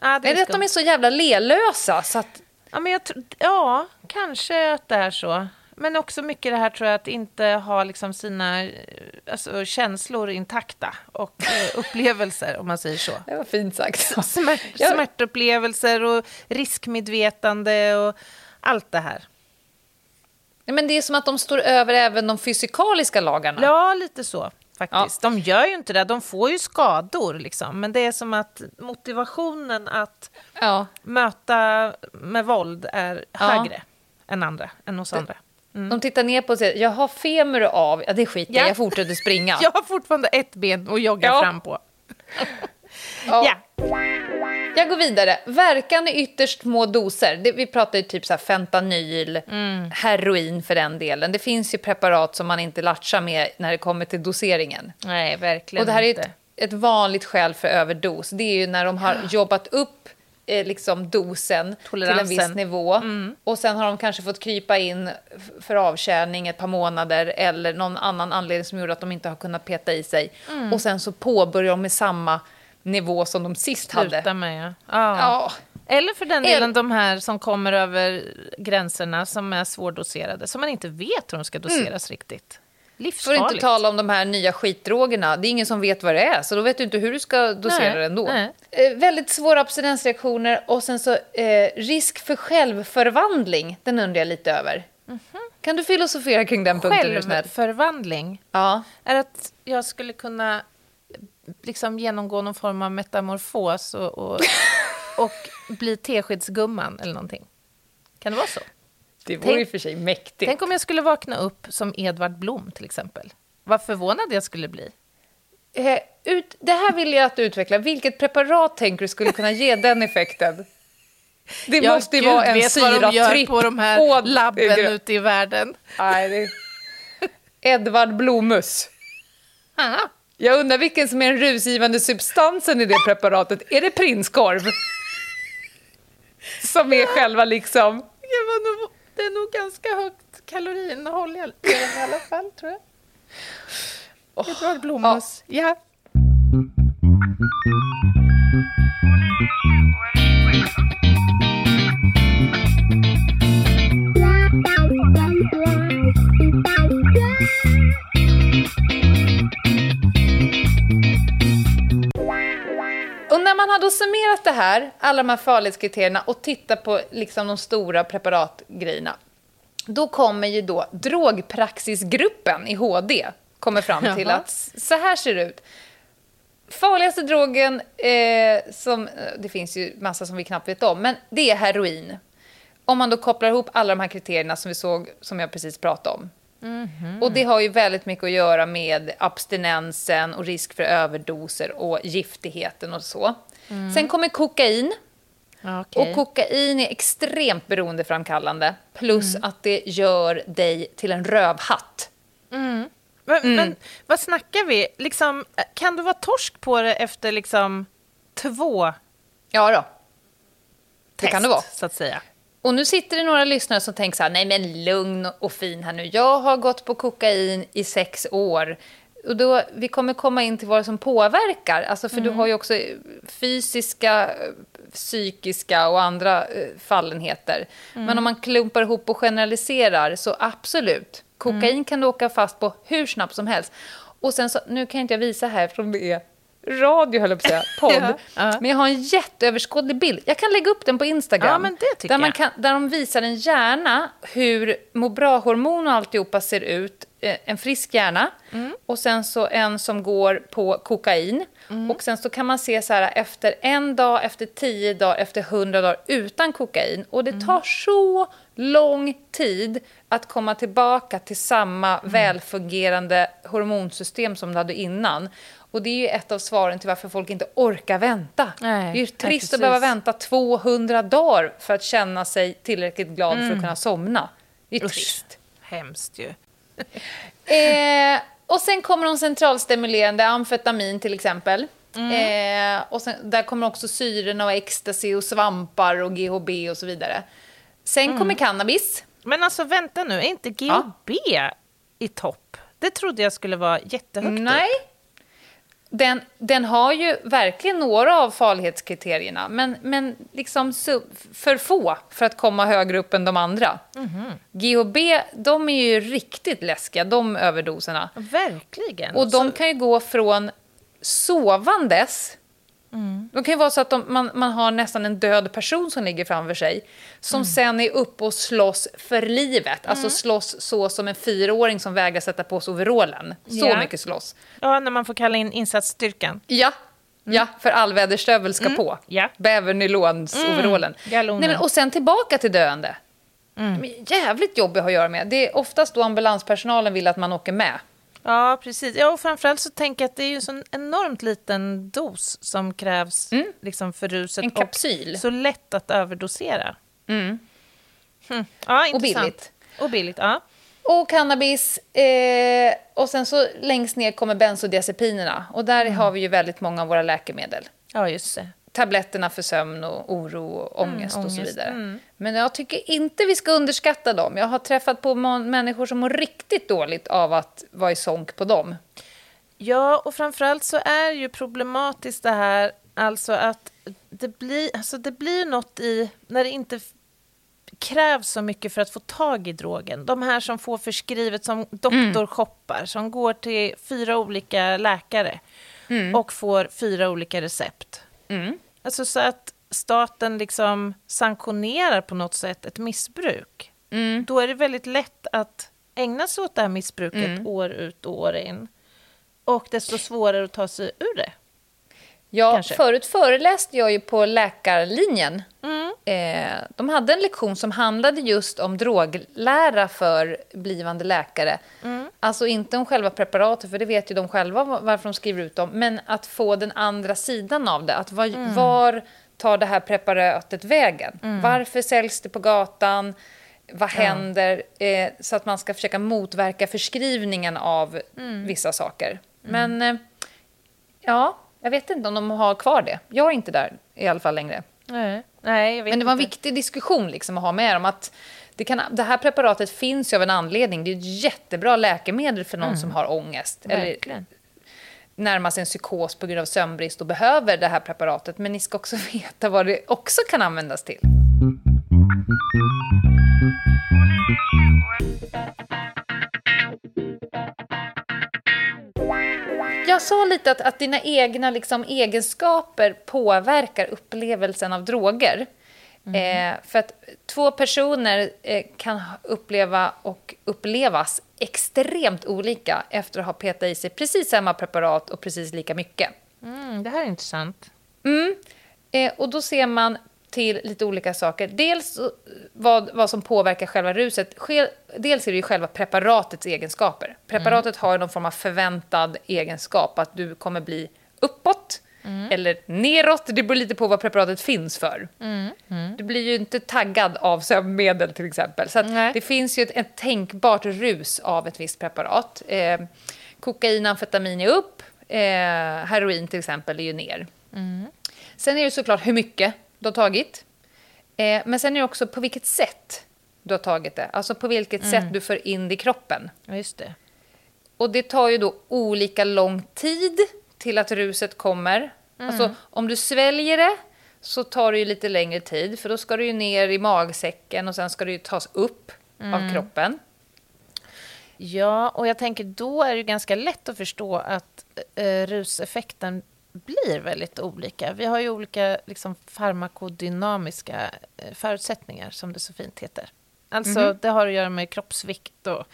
Ja, det är att de är så jävla lelösa. Så att... ja, men ja, kanske att det är så. Men också mycket det här tror jag att inte ha liksom sina alltså, känslor intakta och upplevelser, om man säger så. Det var fint sagt. Smärtupplevelser och riskmedvetande och allt det här. Men det är som att de står över även de fysikaliska lagarna. Ja, lite så faktiskt. Ja. De gör ju inte det, de får ju skador liksom. Men det är som att motivationen att möta med våld är högre än hos andra. Mm. De tittar ner på och säger, jag har femur av. Ja, det skiter jag fortsätter springa. Jag har fortfarande ett ben och joggar fram på. Jag går vidare. Verkan i ytterst små doser. Vi pratar ju typ så här fentanyl, heroin för den delen. Det finns ju preparat som man inte latchar med när det kommer till doseringen. Nej, verkligen inte. Och det här är ett vanligt skäl för överdos. Det är ju när de har jobbat upp liksom dosen till en viss nivå. Mm. Och sen har de kanske fått krypa in för avkärning ett par månader eller någon annan anledning som gjorde att de inte har kunnat peta i sig. Mm. Och sen så påbörjar de med samma nivå som de sist hade. Med, Eller för den delen de här som kommer över gränserna som är svårdoserade. Som man inte vet hur de ska doseras riktigt. Livsfarligt. För att inte tala om de här nya skitdrogerna. Det är ingen som vet vad det är. Så då vet du inte hur du ska dosera det ändå. Väldigt svåra abstinensreaktioner. Och sen så risk för självförvandling. Den undrar jag lite över. Mm-hmm. Kan du filosofera kring den punkten? Självförvandling? Ja. Är att jag skulle kunna... liksom genomgå någon form av metamorfos och bli teskedsgumman eller någonting. Kan det vara så? Det vore ju för sig mäktigt. Tänk om jag skulle vakna upp som Edvard Blom till exempel. Vad förvånad jag skulle bli. Det här vill jag att du utvecklar. Vilket preparat tänker du skulle kunna ge den effekten? Det måste ju vara en syratripp. Vad de gör på de här labben ute i världen. Nej, det är... Edvard Blomus. Aha. Jag undrar vilken som är den rusgivande substansen i det preparatet. Är det prinskorv? Som är själva liksom... Det är nog ganska högt kaloriinnehåll i alla fall, tror jag. Jag tror blommus. Ja. När man hade summerat det här, alla de här farlighetskriterierna och tittat på liksom de stora preparatgrejerna, då kommer ju då drogpraxisgruppen i HD kommer fram till att så här ser det ut. Farligaste drogen som det finns ju massa som vi knappt vet om, men det är heroin. Om man då kopplar ihop alla de här kriterierna som vi såg, som jag precis pratade om. Mm-hmm. Och det har ju väldigt mycket att göra med abstinensen och risk för överdoser och giftigheten och så. Mm. Sen kommer kokain. Okay. Och kokain är extremt beroendeframkallande. Plus att det gör dig till en rövhatt. Mm. Men vad snackar vi? Liksom, kan du vara torsk på det efter liksom 2? Ja då. Det kan du vara. Så att säga. Och nu sitter det några lyssnare som tänker så här, nej men lugn och fin här nu. Jag har gått på kokain i 6 år. Och då, vi kommer komma in till vad det som påverkar. Alltså för du har ju också fysiska, psykiska och andra fallenheter. Men om man klumpar ihop och generaliserar så absolut. Kokain kan du åka fast på hur snabbt som helst. Och sen så, nu kan jag inte visa här från det är... radio höll jag på att säga, podd. Men jag har en jätteöverskådlig bild. Jag kan lägga upp den på Instagram. Ja, men det tycker jag. Där de visar en hjärna hur må bra-hormon och alltihopa ser ut. En frisk hjärna. Och sen så en som går på kokain. Och sen så kan man se så här efter 1 dag, efter 10 dagar, efter 100 dagar utan kokain. Och det tar så lång tid att komma tillbaka till samma välfungerande hormonsystem som du hade innan. Och det är ju ett av svaren till varför folk inte orkar vänta. Nej, det är ju trist att behöva vänta 200 dagar för att känna sig tillräckligt glad för att kunna somna. Det är trist. Hemskt ju. Och sen kommer de centralstimulerande, amfetamin till exempel. Mm. Och sen, där kommer också syrorna och ecstasy och svampar och GHB och så vidare. Sen kommer cannabis. Men alltså vänta nu, är inte GHB i topp? Det trodde jag skulle vara jättehögt. Nej. Den har ju verkligen några av farlighetskriterierna. Men liksom för få för att komma högre upp än de andra. Mm. GHB, de är ju riktigt läskiga, de överdoserna. Verkligen. Och de kan ju gå från sovandes. Mm. De kan ju vara så att man har nästan en död person som ligger framför sig. Som sen är uppe och slåss för livet. Alltså slåss så som en 4-åring som vägrar sätta på sig overallen. Så mycket slåss. Ja, när man får kalla in insatsstyrkan. Ja, för allväderstövel ska på. Ja. Bävernylons overallen. Nej, men, och sen tillbaka till döende. Mm. Jävligt jobbigt att göra med. Det är oftast då ambulanspersonalen vill att man åker med. Ja, precis. Ja, och framförallt så tänker jag att det är ju en sån enormt liten dos som krävs liksom för ruset. En kapsyl. Och så lätt att överdosera. Mm. Hm. Ja, intressant. Och billigt, ja. Och cannabis. Och sen så längst ner kommer benzodiazepinerna. Och där har vi ju väldigt många av våra läkemedel. Ja, just det. Tabletterna för sömn och oro och ångest och så vidare. Mm. Men jag tycker inte vi ska underskatta dem. Jag har träffat på människor som mår riktigt dåligt av att vara i sånk på dem. Ja, och framförallt så är ju problematiskt det här. Alltså att det blir något i när det inte krävs så mycket för att få tag i drogen. De här som får förskrivet, som doktorshoppar, som går till 4 olika läkare och får 4 olika recept. Mm. Alltså så att staten liksom sanktionerar på något sätt ett missbruk. Mm. Då är det väldigt lätt att ägna sig åt det här missbruket år ut och år in. Och desto svårare att ta sig ur det. Ja, kanske. Förut föreläste jag ju på läkarlinjen. Mm. De hade en lektion som handlade just om droglära för blivande läkare. Mm. Alltså inte om själva preparatet, för det vet ju de själva varför de skriver ut dem. Men att få den andra sidan av det. Att var tar det här preparatet vägen? Mm. Varför säljs det på gatan? Vad händer? Så att man ska försöka motverka förskrivningen av vissa saker. Men ja... Jag vet inte om de har kvar det. Jag är inte där i alla fall längre. Nej, jag vet. Men det var en viktig diskussion liksom att ha med dem. Att det här preparatet finns ju av en anledning. Det är ett jättebra läkemedel för någon som har ångest. Verkligen. Eller närmar sig en psykos på grund av sömnbrist och behöver det här preparatet. Men ni ska också veta vad det också kan användas till. Jag sa lite att dina egna liksom, egenskaper påverkar upplevelsen av droger. För att 2 personer kan uppleva och upplevas extremt olika efter att ha petat i sig precis samma preparat och precis lika mycket. Det här är intressant. Och då ser man till lite olika saker. Dels vad som påverkar själva ruset. Dels är det ju själva preparatets egenskaper. Preparatet har ju någon form av förväntad egenskap. Att du kommer bli uppåt eller neråt. Det beror lite på vad preparatet finns för. Du blir ju inte taggad av sömnmedel till exempel. Så att det finns ju ett tänkbart rus av ett visst preparat. Kokain, amfetamin är upp. Heroin till exempel är ju ner. Sen är det såklart hur mycket du har tagit. Men sen är det också på vilket sätt du har tagit det. Alltså på vilket sätt du för in det i kroppen. Ja, just det. Och det tar ju då olika lång tid till att ruset kommer. Alltså om du sväljer det så tar det ju lite längre tid. För då ska du ju ner i magsäcken och sen ska det ju tas upp av kroppen. Ja, och jag tänker då är det ju ganska lätt att förstå att ruseffekten blir väldigt olika. Vi har ju olika liksom, farmakodynamiska förutsättningar som det så fint heter. Alltså det har att göra med kroppsvikt och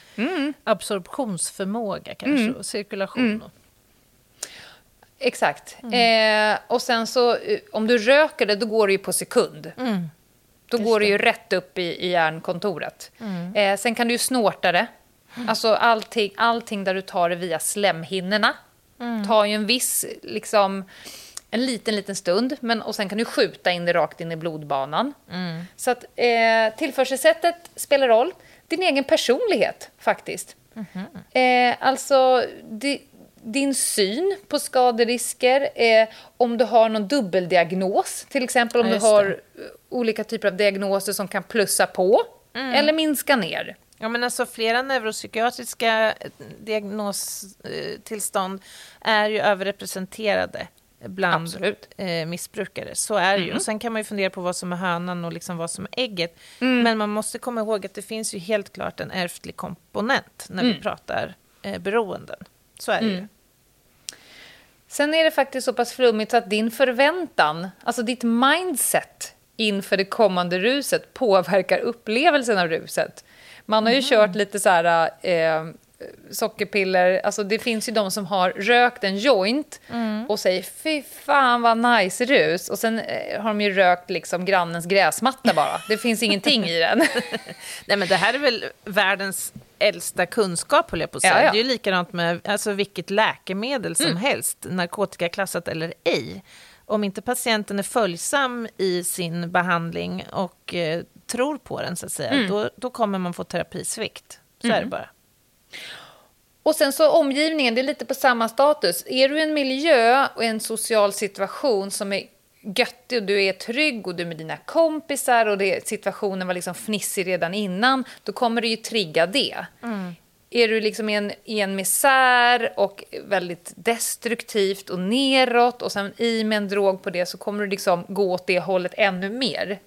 absorptionsförmåga kanske och cirkulation. Exakt. Och sen så om du röker det då går det ju på sekund. Då går det ju rätt upp i hjärnkontoret. Sen kan du ju snorta det. Alltså allting där du tar det via slemhinnorna. Tar ju en viss, liksom, en liten stund. Och sen kan du skjuta in det rakt in i blodbanan. Så att tillförselsättet spelar roll. Din egen personlighet, faktiskt. Mm-hmm. Alltså din syn på skaderisker, om du har någon dubbeldiagnos, till exempel om du har olika typer av diagnoser som kan plussa på eller minska ner. Ja, men alltså flera neuropsykiatriska diagnostillstånd är ju överrepresenterade bland missbrukare. Så är det ju. Och sen kan man ju fundera på vad som är hönan och liksom vad som är ägget. Mm. Men man måste komma ihåg att det finns ju helt klart en ärftlig komponent när vi pratar beroenden. Så är det ju. Sen är det faktiskt så pass flummigt att din förväntan, alltså ditt mindset inför det kommande ruset, påverkar upplevelsen av ruset. Man har ju kört lite så här sockerpiller. Alltså det finns ju de som har rökt en joint och säger fy fan vad nice rus. Och sen har de ju rökt liksom grannens gräsmatta bara. Det finns ingenting i den. Nej, men det här är väl världens äldsta kunskap, håller jag på att säga. Ja, ja. Det är ju likadant med alltså, vilket läkemedel som helst, narkotikaklassat eller ej. Om inte patienten är följsam i sin behandling och tror på den så att säga, då kommer man få terapisvikt. Så är det bara. Och sen så omgivningen, det är lite på samma status. Är du i en miljö och en social situation som är göttig och du är trygg och du är med dina kompisar och det, situationen var liksom fnissig redan innan, då kommer det ju trigga det. Mm. Är du liksom i en misär och väldigt destruktivt och neråt och sen i med en drog på det, så kommer du liksom gå åt det hållet ännu mer.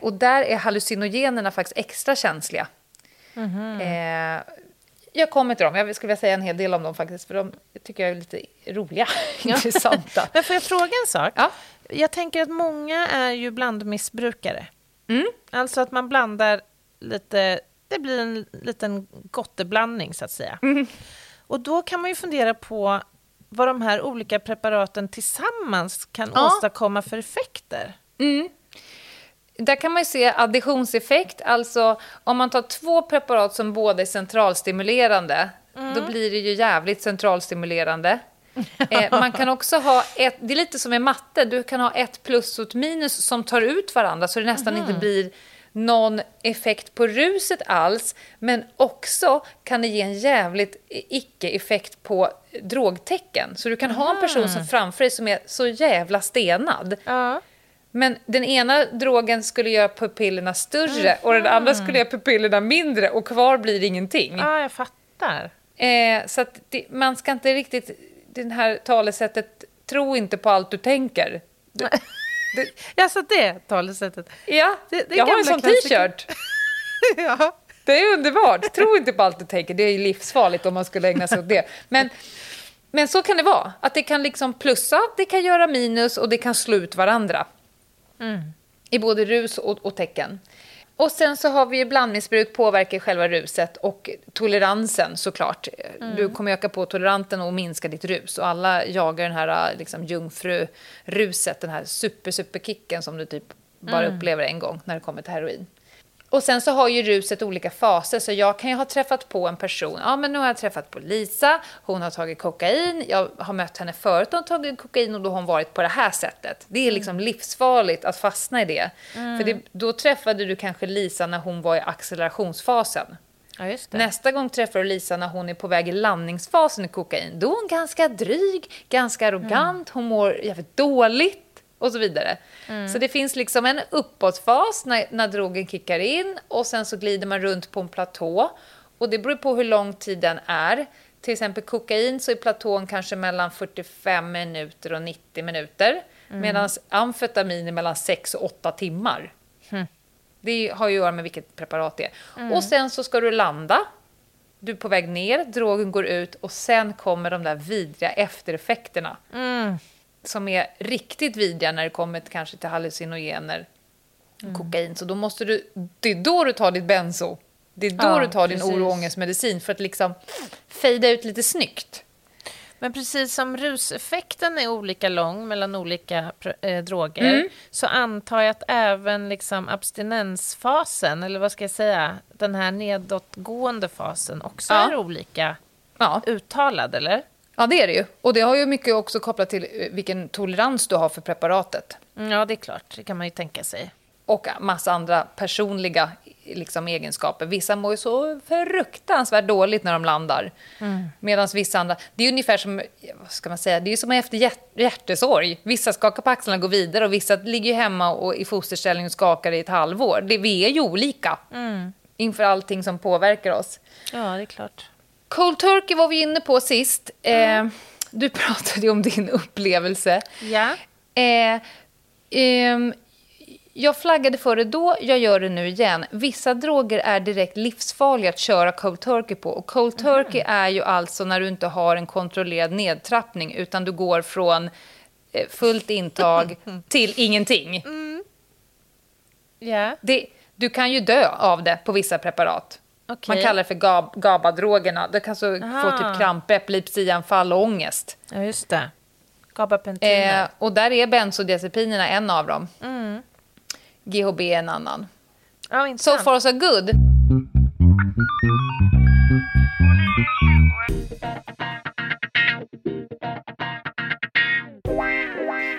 Och där är hallucinogenerna faktiskt extra känsliga. Mm-hmm. Jag kommer till dem. Jag skulle vilja säga en hel del om dem faktiskt, för de tycker jag är lite roliga, intressanta. Men får jag fråga en sak? Ja. Jag tänker att många är ju blandmissbrukare. Mm. Alltså att man blandar lite, det blir en liten gotteblandning så att säga. Mm. Och då kan man ju fundera på vad de här olika preparaten tillsammans kan åstadkomma för effekter. Mm. Där kan man ju se additionseffekt. Alltså om man tar två preparat som båda är centralstimulerande, då blir det ju jävligt centralstimulerande. Man kan också ha ett, det är lite som i matte, du kan ha ett plus och ett minus som tar ut varandra, så det nästan inte blir någon effekt på ruset alls, men också kan det ge en jävligt icke-effekt på drogtecken. Så du kan ha en person som framför dig som är så jävla stenad. Ja. Men den ena drogen skulle göra pupillerna större och den andra skulle göra pupillerna mindre, och kvar blir ingenting. Ja, jag fattar. Så att man ska inte riktigt, det här talesättet, tro inte på allt du tänker. Ja, så det talesättet. Ja, det jag har en sån t-shirt. Ja. Det är underbart. Tro inte på allt du tänker. Det är ju livsfarligt om man skulle ägna sig åt det. Men så kan det vara. Att det kan liksom plussa, det kan göra minus och det kan sluta varandra. I både rus och tecken. Och sen så har vi ju blandmissbruk påverkar själva ruset och toleransen såklart. Du kommer öka på toleranten och minska ditt rus. Och alla jagar den här liksom, jungfruruset, den här superkicken som du typ bara upplever en gång när det kommer till heroin. Och sen så har ju ruset olika faser, så jag kan ju ha träffat på en person. Ja, men nu har jag träffat på Lisa, hon har tagit kokain, jag har mött henne förut, hon har tagit kokain och då har hon varit på det här sättet. Det är liksom livsfarligt att fastna i det. Mm. För då träffade du kanske Lisa när hon var i accelerationsfasen. Ja, just det. Nästa gång träffar du Lisa när hon är på väg i landningsfasen i kokain. Då är hon ganska dryg, ganska arrogant, hon mår jävligt dåligt. Och så vidare. Så det finns liksom en uppåtfas när drogen kickar in. Och sen så glider man runt på en platå. Och det beror på hur lång tid den är. Till exempel kokain, så är platån kanske mellan 45 minuter och 90 minuter. Medan amfetamin är mellan 6 och 8 timmar. Det har ju att göra med vilket preparat det är. Och sen så ska du landa. Du är på väg ner, drogen går ut. Och sen kommer de där vidriga eftereffekterna. Som är riktigt vidriga när det kommer kanske till hallucinogener och kokain. Så då måste det är då du tar ditt benzo. Det är då du tar din oro- och ångestmedicin för att liksom fejda ut lite snyggt. Men precis som ruseffekten är olika lång mellan olika droger, så antar jag att även liksom abstinensfasen, eller vad ska jag säga, den här nedåtgående fasen också är olika uttalad, eller? Ja, det är det ju. Och det har ju mycket också kopplat till vilken tolerans du har för preparatet. Ja, det är klart. Det kan man ju tänka sig. Och massa andra personliga liksom egenskaper. Vissa mår ju så fruktansvärt dåligt när de landar. Mm. Medan vissa andra... Det är ungefär som, vad ska man säga, det är som efter hjärtesorg. Vissa skakar på axlarna och går vidare. Och vissa ligger hemma och i fosterställning och skakar i ett halvår. Vi är ju olika inför allting som påverkar oss. Ja, det är klart. Cold turkey var vi inne på sist. Du pratade ju om din upplevelse. Ja. Jag flaggade för det då, jag gör det nu igen. Vissa droger är direkt livsfarliga att köra cold turkey på. Och cold turkey är ju alltså när du inte har en kontrollerad nedtrappning, utan du går från fullt intag till ingenting. Yeah. Du kan ju dö av det på vissa preparat. Okay. Man kallar det för GABA-drogerna. Det kan så få typ kramp, epilepsianfall och ångest. Ja, just det. GABA-pentiner. Och där är benzodiazepinerna en av dem. Mm. GHB är en annan. Oh, so far so good.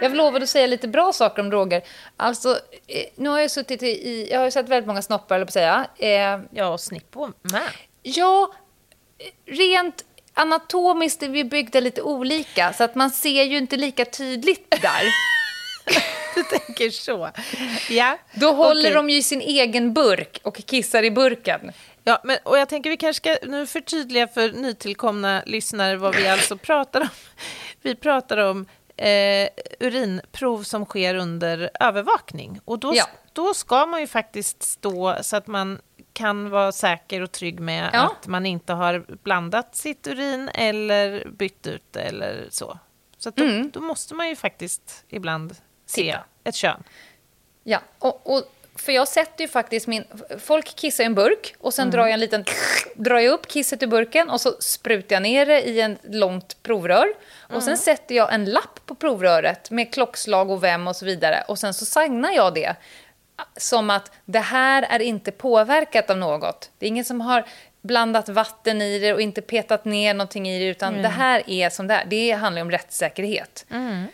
Jag lovade att säga lite bra saker om droger. Alltså, nu har jag suttit jag har ju sett väldigt många snoppar, eller på att säga. Ja, och snippor med. Ja, rent anatomiskt är vi byggda lite olika. Så att man ser ju inte lika tydligt där. Du tänker så. Ja. Då håller de ju sin egen burk och kissar i burken. Ja, men, och jag tänker vi kanske ska nu förtydliga för nytillkomna lyssnare vad vi alltså pratar om. Vi pratar om urinprov som sker under övervakning. Och då ska man ju faktiskt stå så att man kan vara säker och trygg med att man inte har blandat sitt urin eller bytt ut eller så. Så att då måste man ju faktiskt ibland se ett kön. Ja, och för jag sätter ju faktiskt folk kissar i en burk och sen drar jag upp kisset i burken och så sprutar jag ner det i en långt provrör. Och sen sätter jag en lapp på provröret med klockslag och vem och så vidare. Och sen så signar jag det som att det här är inte påverkat av något. Det är ingen som har blandat vatten i det och inte petat ner någonting i det, utan det här är som det är. Det handlar om rättssäkerhet. Mm.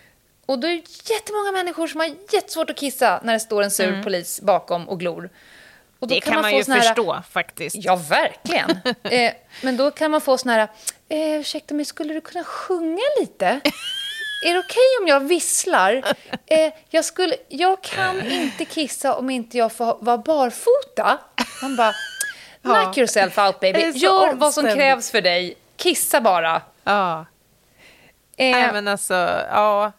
Och då är det jättemånga människor som har jättesvårt att kissa när det står en sur polis bakom och glor. Och då det kan man ju förstå faktiskt. Ja, verkligen. Men då kan man få sån här, ursäkta mig, skulle du kunna sjunga lite? Är det okej om jag visslar? Jag kan inte kissa om inte jag får vara barfota. Man bara, knock yourself out baby. Gör vad som krävs för dig. Kissa bara. Ja. Nej, men alltså, ja.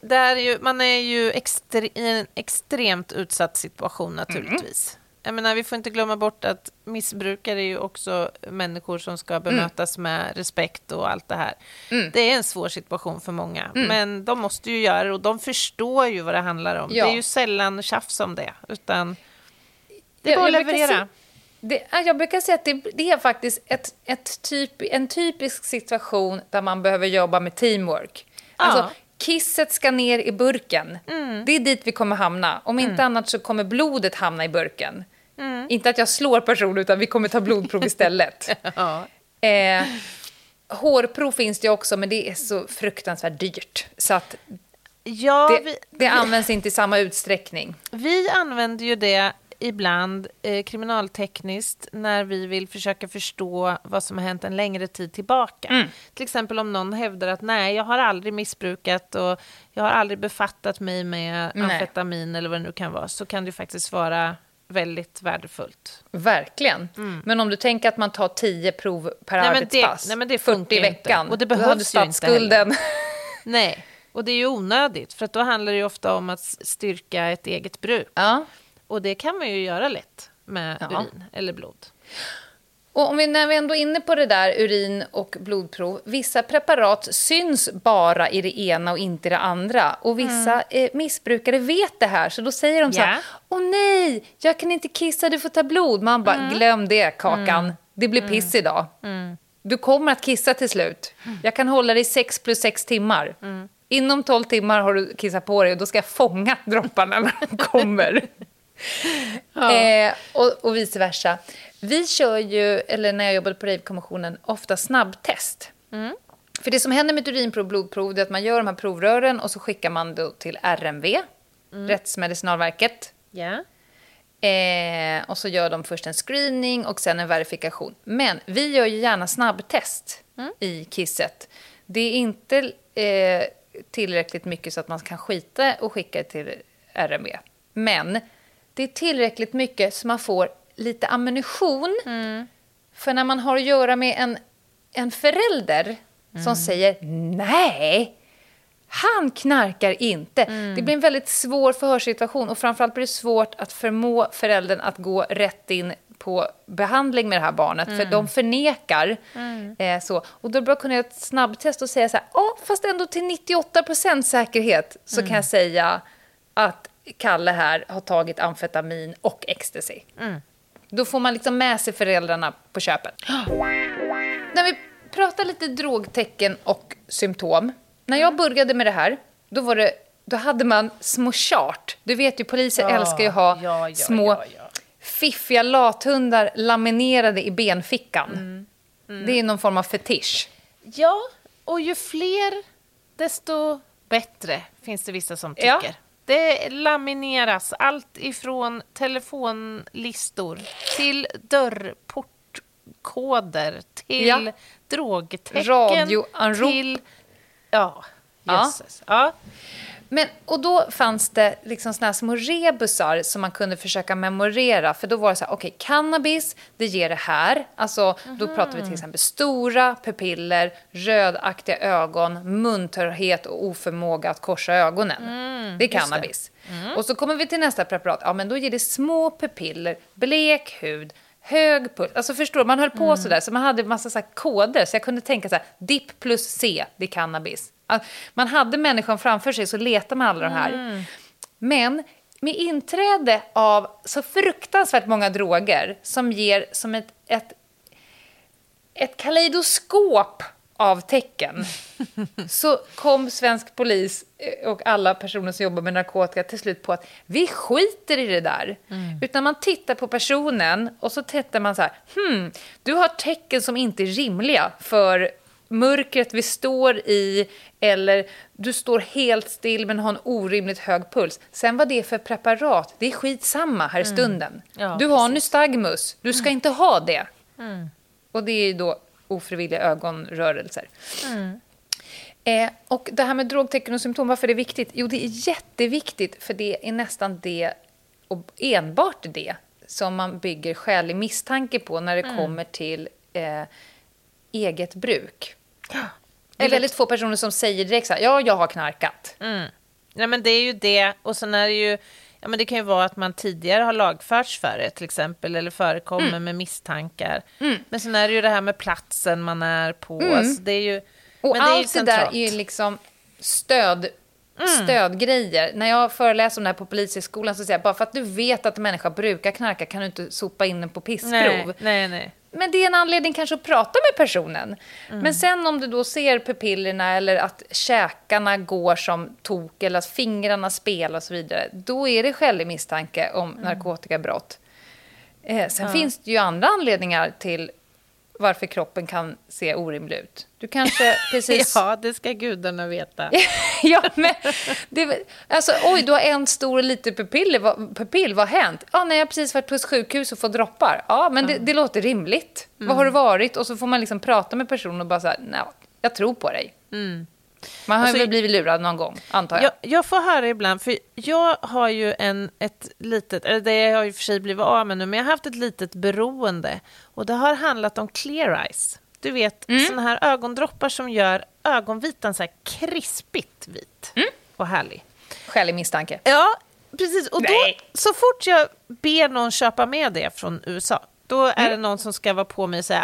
Där är ju, man är ju i en extremt utsatt situation naturligtvis. Jag menar, vi får inte glömma bort att missbrukare är ju också människor som ska bemötas med respekt och allt det här. Det är en svår situation för många. Men de måste ju göra det och de förstår ju vad det handlar om. Det är ju sällan tjafs om det, utan det är bara att leverera. Jag brukar säga att det är faktiskt en typisk situation där man behöver jobba med teamwork. Ja. Alltså, kisset ska ner i burken. Det är dit vi kommer hamna. Om inte annat så kommer blodet hamna i burken. Inte att jag slår personen, utan vi kommer ta blodprov istället. Hårprov finns det också, men det är så fruktansvärt dyrt. Så att det används inte i samma utsträckning. Vi använder ju det ibland kriminaltekniskt när vi vill försöka förstå vad som har hänt en längre tid tillbaka. Till exempel om någon hävdar att nej, jag har aldrig missbrukat och jag har aldrig befattat mig med amfetamin eller vad det nu kan vara, så kan det faktiskt vara väldigt värdefullt. Verkligen. Men om du tänker att man tar 10 prov per arbetspass, nej, men det 40 i veckan inte. Och det behövs ju statsskulden. Inte nej, och det är ju onödigt, för att då handlar det ju ofta om att styrka ett eget bruk. Ja. Och det kan man ju göra lätt med urin eller blod. Och när vi ändå är inne på det där urin och blodprov. Vissa preparat syns bara i det ena och inte i det andra. Och vissa missbrukare vet det här. Så då säger de så här, åh nej, jag kan inte kissa, du får ta blod. Man bara, glöm det kakan, det blir piss idag. Du kommer att kissa till slut. Jag kan hålla dig 6 + 6 timmar. Inom 12 timmar har du kissat på dig och då ska jag fånga dropparna när de kommer. Ja. Och vice versa. Vi kör ju, eller när jag jobbade på RAV-kommissionen, ofta snabbtest. För det som händer med urinprov och blodprov är att man gör de här provrören och så skickar man då till RMV, Rättsmedicinalverket. Och så gör de först en screening och sen en verifikation. Men vi gör ju gärna snabbtest i kisset. Det är inte tillräckligt mycket så att man kan skita och skicka till RMB. Men det är tillräckligt mycket så man får lite ammunition. Mm. För när man har att göra med en förälder som säger nej, han knarkar inte. Mm. Det blir en väldigt svår förhörssituation. Och framförallt blir det svårt att förmå föräldern att gå rätt in på behandling med det här barnet. För de förnekar. Så. Och då bör jag kunna göra ett snabbtest och säga så här. Fast ändå till 98% säkerhet så kan jag säga att Kalle här har tagit amfetamin och ecstasy. Då får man liksom med sig föräldrarna på köpet. När vi pratar lite drogtecken och symptom. När jag började med det här, då hade man små chart. Du vet ju, poliser älskar ju att ha små fiffiga lathundar laminerade i benfickan. Det är någon form av fetisch. Ja, och ju fler desto bättre, finns det vissa som tycker. Ja. Det lamineras allt ifrån telefonlistor till dörrportkoder till drogtecken. Radioanrop. Till Men, och då fanns det liksom såna här små rebusar som man kunde försöka memorera. För då var det så här, okej, cannabis, det ger det här. Alltså, då pratar vi till exempel stora pupiller, rödaktiga ögon, muntorrhet och oförmåga att korsa ögonen. Det är cannabis. Och så kommer vi till nästa preparat. Ja, men då ger det små pupiller, blek hud, hög puls. Alltså förstår, man höll på sådär. Så man hade en massa så här koder. Så jag kunde tänka så här, DIP plus C, det är cannabis. Man hade människan framför sig, så letar man alla de här. Men med inträde av så fruktansvärt många droger som ger som ett kaleidoskop av tecken så kom svensk polis och alla personer som jobbar med narkotika till slut på att vi skiter i det där. Utan man tittar på personen och så tittar man så här, du har tecken som inte är rimliga för mörkret vi står i, eller du står helt still men har en orimligt hög puls. Sen vad det är för preparat, det är skitsamma här i stunden. Ja, du har nystagmus, du ska inte ha det. Och det är ju då ofrivilliga ögonrörelser. Och det här med drogtecken och symptom, varför är det viktigt? Jo, det är jätteviktigt, för det är nästan det och enbart det som man bygger skälig misstanke på när det kommer till eget bruk. Det är väldigt få personer som säger direkt så här, jag har knarkat. Nej, men det är ju det. Och sen är det ju, ja, men det kan ju vara att man tidigare har lagförts för det till exempel, eller förekommer med misstankar. Men sen är det ju det här med platsen man är på. Alltså, det är ju, och men allt det, är ju centralt. Det där är ju liksom stödgrejer. När jag föreläser om det här på polishögskolan så säger jag, bara för att du vet att människor brukar knarka kan du inte sopa in den på pissprov. Nej. Men det är en anledning kanske att prata med personen. Men sen om du då ser pupillerna eller att käkarna går som tok eller att fingrarna spelar och så vidare, då är det skälig misstanke om narkotikabrott. Sen finns det ju andra anledningar till varför kroppen kan se orimlig ut. Du kanske precis... Ja, det ska gudarna veta. Ja, men... Det, alltså, oj, du har en stor och liten pupill. Vad har hänt? Ja, när jag precis varit på ett sjukhus och får droppar. Ja, men det låter rimligt. Vad har det varit? Och så får man liksom prata med personen och bara så här, nej, jag tror på dig. Man har alltså, ju blivit lurad någon gång, antar jag. Jag får höra ibland, för jag har ju ett litet, eller det jag har ju för sig blivit av med nu, men jag har haft ett litet beroende. Och det har handlat om clear eyes. Du vet, såna här ögondroppar som gör ögonvitan så här krispigt vit och härlig. Skälig misstanke. Ja, precis. Och då, så fort jag ber någon köpa med det från USA, då är det någon som ska vara på mig och säga,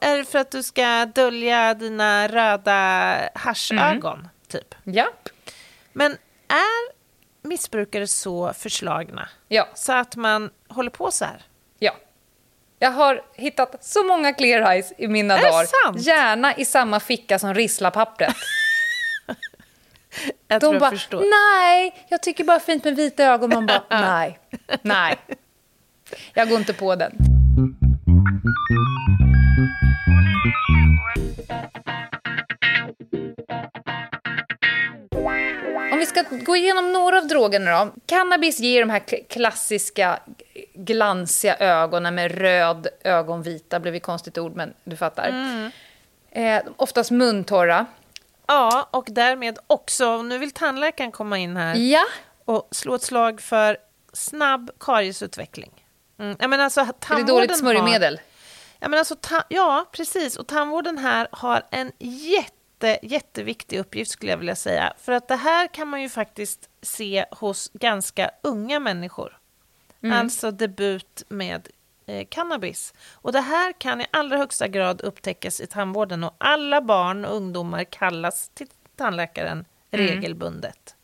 är det för att du ska dölja dina röda haschögon? Typ. Ja. Men är missbrukare så förslagna? Ja. Så att man håller på så här? Ja. Jag har hittat så många clear eyes i mina dagar. Sant? Gärna i samma ficka som rislapappret. De bara, nej, jag tycker bara fint med vita ögon. Man bara, nej. Jag går inte på den. Om vi ska gå igenom några av drogerna då. Cannabis ger de här klassiska glansiga ögonen med röd ögonvita. Blev ju konstigt ord, men du fattar. Mm. Oftast muntorra. Ja, och därmed också, nu vill tandläkaren komma in här. Ja. Och slå ett slag för snabb kariesutveckling. Mm. Jag menar, alltså, är det dåligt smörjmedel? Ja, men alltså, ja, precis. Och tandvården här har en jätteviktig uppgift, skulle jag vilja säga. För att det här kan man ju faktiskt se hos ganska unga människor. Mm. Alltså debut med cannabis. Och det här kan i allra högsta grad upptäckas i tandvården. Och alla barn och ungdomar kallas till tandläkaren regelbundet.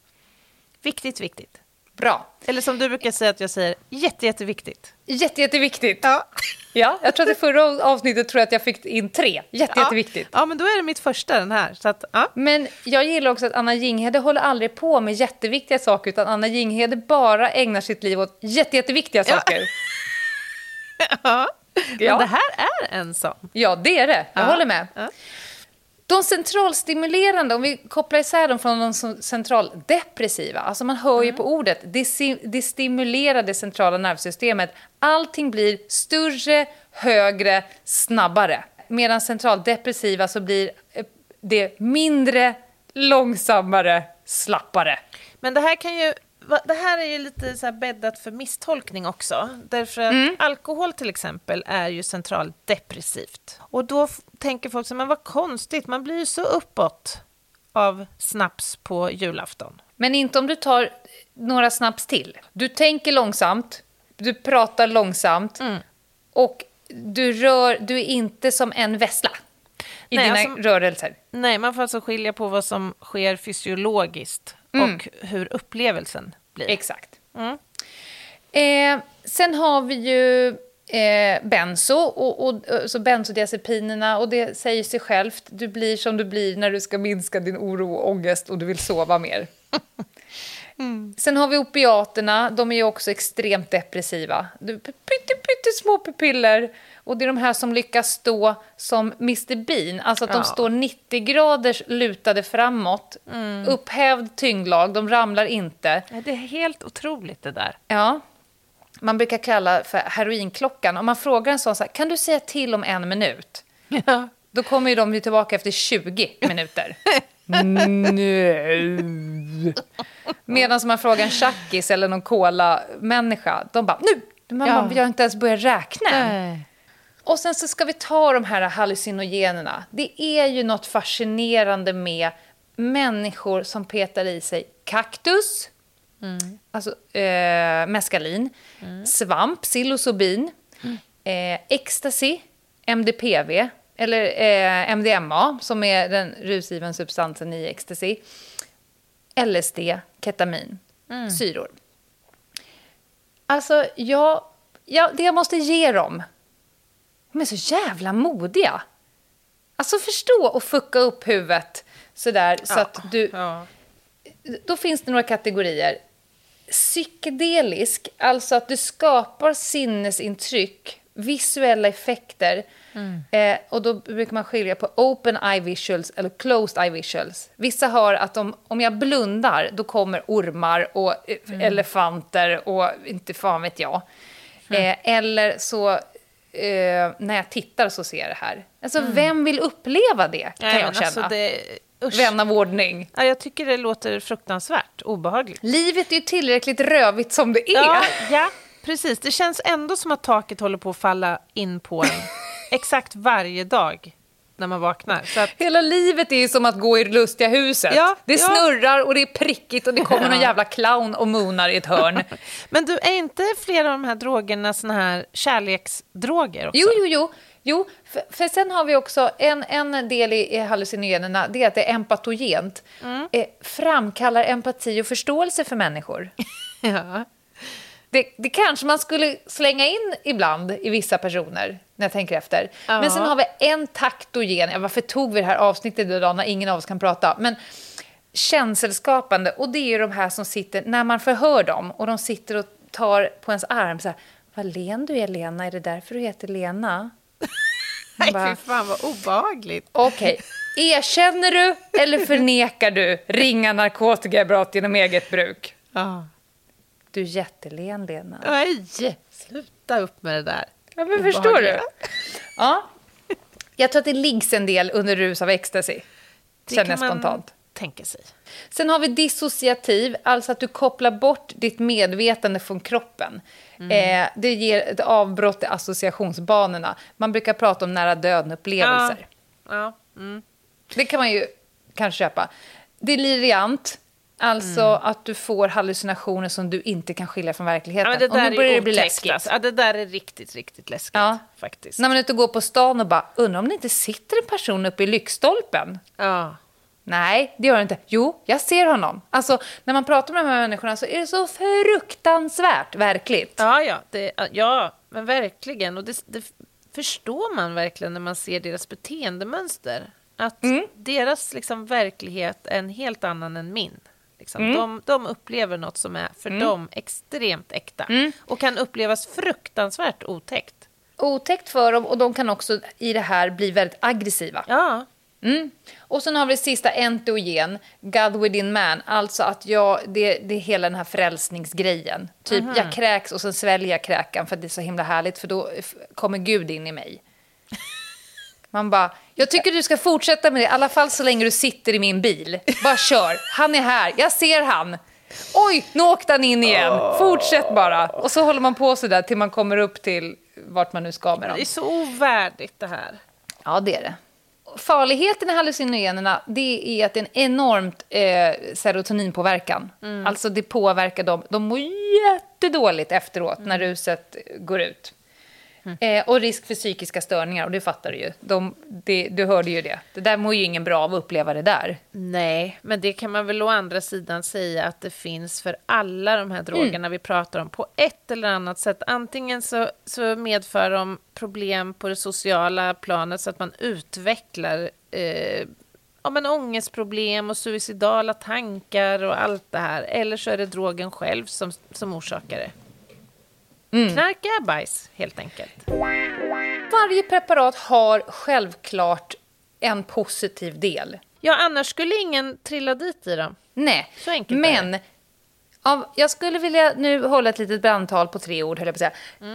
Viktigt, viktigt. Bra. Eller som du brukar säga att jag säger, jätteviktigt. Jätteviktigt. Ja. Ja, jag tror att i förra avsnittet tror jag att jag fick in 3. Jätteviktigt. Ja, men då är det mitt första den här. Så att, ja. Men jag gillar också att Anna Ginghede håller aldrig på med jätteviktiga saker, utan Anna Ginghede bara ägnar sitt liv åt jätteviktiga saker. Ja. Ja. Men det här är en sån. Ja, det är det. Jag håller med. Ja. De centralstimulerande, om vi kopplar isär dem från de centraldepressiva, alltså man hör ju på ordet, det stimulerar det centrala nervsystemet. Allting blir större, högre, snabbare. Medan centraldepressiva så blir det mindre, långsammare, slappare. Men det här kan ju... Det här är ju lite så här bäddat för misstolkning också. Därför att alkohol till exempel är ju centraldepressivt. Och då tänker folk så här, men vad konstigt, man blir ju så uppåt av snaps på julafton. Men inte om du tar några snaps till. Du tänker långsamt, du pratar långsamt och du är inte som en vessla i dina rörelser. Nej, man får alltså skilja på vad som sker fysiologiskt. Och hur upplevelsen blir. Exakt. Mm. Sen har vi ju benzo och så benzodiazepinerna, och det säger sig självt. Du blir som du blir när du ska minska din oro och ångest och du vill sova mer. Sen har vi opiaterna. De är ju också extremt depressiva. Pyttesmå pupiller. Och det är de här som lyckas stå som Mr. Bean. Alltså att de står 90 graders lutade framåt. Upphävd tyngdlag. De ramlar inte. Det är helt otroligt det där. Ja. Man brukar kalla för heroinklockan. Om man frågar en sån så här, kan du säga till om 1 minut? Ja. Då kommer ju de ju tillbaka efter 20 minuter. Nej. Medan man frågar en tjackis eller någon cola-människa, de bara, nu! Vi har inte ens börjat räkna. Nej. Och sen så ska vi ta de här hallucinogenerna. Det är ju något fascinerande med människor som petar i sig kaktus, alltså meskalin, svamp, psilocybin, ecstasy, MDPV eller MDMA som är den rusgivande substansen i ecstasy, LSD, ketamin, syror. Alltså, det jag måste ge dem. De är så jävla modiga. Alltså förstå och fucka upp huvudet sådär, så att du... Ja. Då finns det några kategorier. Psykedelisk, alltså att du skapar sinnesintryck, visuella effekter. Och då brukar man skilja på open eye visuals eller closed eye visuals. Vissa har att om jag blundar, då kommer ormar och elefanter och inte fan vet jag. Eller så när jag tittar så ser jag det här. Alltså vem vill uppleva det? Kan jag känna. Alltså vän av ordning. Ja, jag tycker det låter fruktansvärt obehagligt. Livet är ju tillräckligt rövigt som det är. Ja, precis. Det känns ändå som att taket håller på att falla in på en. Exakt varje dag när man vaknar. Så att... Hela livet är ju som att gå i lustiga huset. Ja, det snurrar och det är prickigt och det kommer någon jävla clown och moonar i ett hörn. Men du, är inte flera av de här drogerna såna här kärleksdroger också? Jo. För sen har vi också en del i hallucinogenerna. Det är att det är empatogent. Framkallar empati och förståelse för människor. Ja. Det kanske man skulle slänga in ibland i vissa personer när jag tänker efter. Ja. Men sen har vi en taktogen. Varför tog vi det här avsnittet idag när ingen av oss kan prata? Men känselskapande, och det är ju de här som sitter när man förhör dem och de sitter och tar på ens arm så här, vad len du är Lena, är det därför du heter Lena? Nej, fy fan vad obehagligt. Okej. Erkänner du eller förnekar du ringa narkotikabrott genom eget bruk? Ja. Du är jättelen, Lena. Nej, sluta upp med det där. Ja, men förstår du? Ja. Jag tror att det liggs en del under rus av ecstasy. Känner jag spontant. Tänka sig. Sen har vi dissociativ, alltså att du kopplar bort ditt medvetande från kroppen. Mm. Det ger ett avbrott i associationsbanorna. Man brukar prata om nära döden-upplevelser. Ja. Ja. Mm. Det kan man ju kanske köpa. Deliriant, alltså att du får hallucinationer som du inte kan skilja från verkligheten. Ja, det där och nu börjar det bli läskigt. Ja, det där är riktigt, riktigt läskigt faktiskt. När man inte går på stan och bara, undrar om det inte sitter en person uppe i lyktstolpen. Ja. Nej, det gör det inte. Jo, jag ser honom. Alltså, när man pratar med de här människorna så är det så fruktansvärt verkligt. Ja, men verkligen. Och det förstår man verkligen när man ser deras beteendemönster. Att deras liksom, verklighet är en helt annan än min. Liksom. De upplever något som är för dem extremt äkta. Och kan upplevas fruktansvärt otäckt för dem. Och de kan också i det här bli väldigt aggressiva. Ja. Och sen har vi det sista, entogen, God within man, alltså att det är hela den här frälsningsgrejen, typ jag kräks och sen sväljer jag kräkan för att det är så himla härligt, för då kommer Gud in i mig. Man bara, jag tycker du ska fortsätta med det, i alla fall så länge du sitter i min bil, bara kör, han är här, jag ser han, oj, nu åkte han in igen, fortsätt bara, och så håller man på så där till man kommer upp till vart man nu ska med dem. Det är så ovärdigt det här. Ja, det är det. Farligheten i hallucinogenerna, det är att det är en enormt serotoninpåverkan. Alltså det påverkar dem. De mår jättedåligt efteråt när ruset går ut. Och risk för psykiska störningar, och det fattar du ju. Du hörde ju det. Det där mår ju ingen bra av att uppleva det där. Nej, men det kan man väl å andra sidan säga att det finns för alla de här drogerna vi pratar om på ett eller annat sätt. Antingen så medför de problem på det sociala planet så att man utvecklar ångestproblem och suicidala tankar och allt det här. Eller så är det drogen själv som orsakar det. Knark är bajs, helt enkelt. Varje preparat har självklart en positiv del. Ja, annars skulle ingen trilla dit i dem. Nej, så enkelt. Men jag skulle vilja nu hålla ett litet brandtal på 3 ord, höll jag på att säga.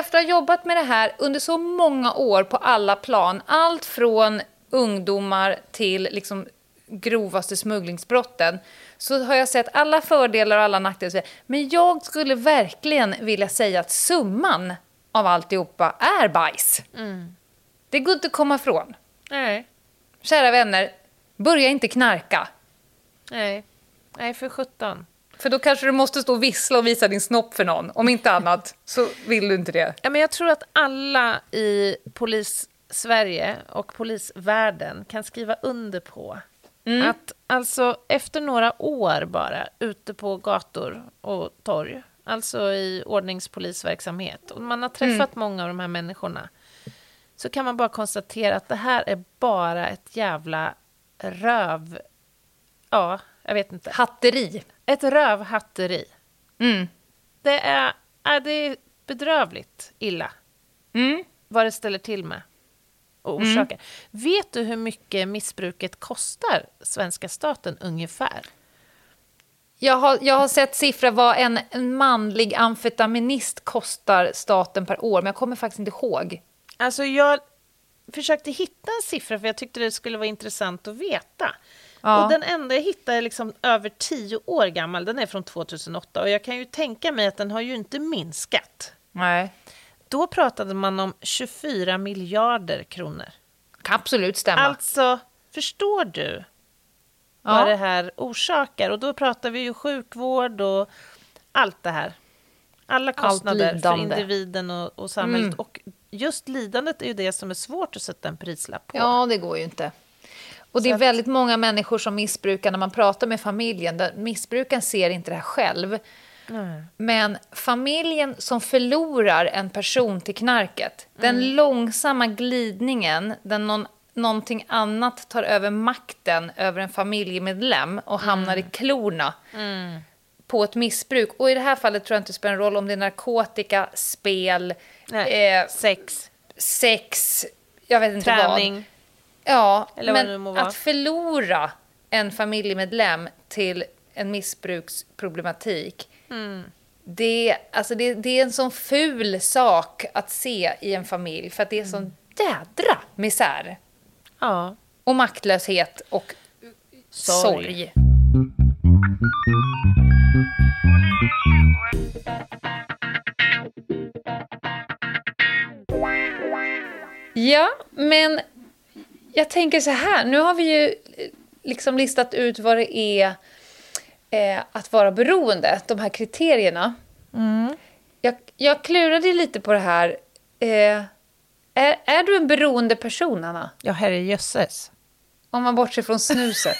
Efter att ha jobbat med det här under så många år på alla plan, allt från ungdomar till liksom grovaste smugglingsbrotten, så har jag sett alla fördelar och alla nackdelar. Men jag skulle verkligen vilja säga att summan av alltihopa är bajs. Det går inte att komma ifrån. Nej. Kära vänner, börja inte knarka. Nej, för 17. För då kanske du måste stå och vissla och visa din snopp för någon. Om inte annat så vill du inte det. Ja, men jag tror att alla i polis-Sverige och polisvärlden kan skriva under på att alltså efter några år bara ute på gator och torg, alltså i ordningspolisverksamhet, och man har träffat många av de här människorna, så kan man bara konstatera att det här är bara ett jävla röv, jag vet inte, hatteri, ett rövhatteri. Det är bedrövligt illa vad det ställer till med. Vet du hur mycket missbruket kostar svenska staten ungefär? Jag har sett siffror vad en manlig amfetaminist kostar staten per år, men jag kommer faktiskt inte ihåg. Alltså jag försökte hitta en siffra för jag tyckte det skulle vara intressant att veta. Ja. Och den enda jag hittade är liksom över 10 år gammal, den är från 2008, och jag kan ju tänka mig att den har ju inte minskat. Nej. Då pratade man om 24 miljarder kronor. Kan absolut stämma. Alltså, förstår du vad det här orsakar? Och då pratar vi ju sjukvård och allt det här. Alla kostnader för individen och samhället. Och just lidandet är ju det som är svårt att sätta en prislapp på. Ja, det går ju inte. Och det är väldigt många människor som missbrukar, när man pratar med familjen. Missbrukaren ser inte det här själv. Men familjen som förlorar en person till knarket, den långsamma glidningen där någonting annat tar över makten över en familjemedlem och hamnar i klorna på ett missbruk. Och i det här fallet tror jag inte det spelar en roll om det är narkotika, spel, sex, jag vet inte, träning. Vad. Ja, eller men att förlora en familjemedlem till en missbruksproblematik. Mm. Det är en sån ful sak att se i en familj. För att det är sån jädra misär. Ja. Och maktlöshet och sorg. Ja, men jag tänker så här. Nu har vi ju liksom listat ut vad det är att vara beroende. De här kriterierna. Mm. Jag klurade lite på det här. Är du en beroende person, Anna? Ja, herrejösses. Om man bortser från snuset.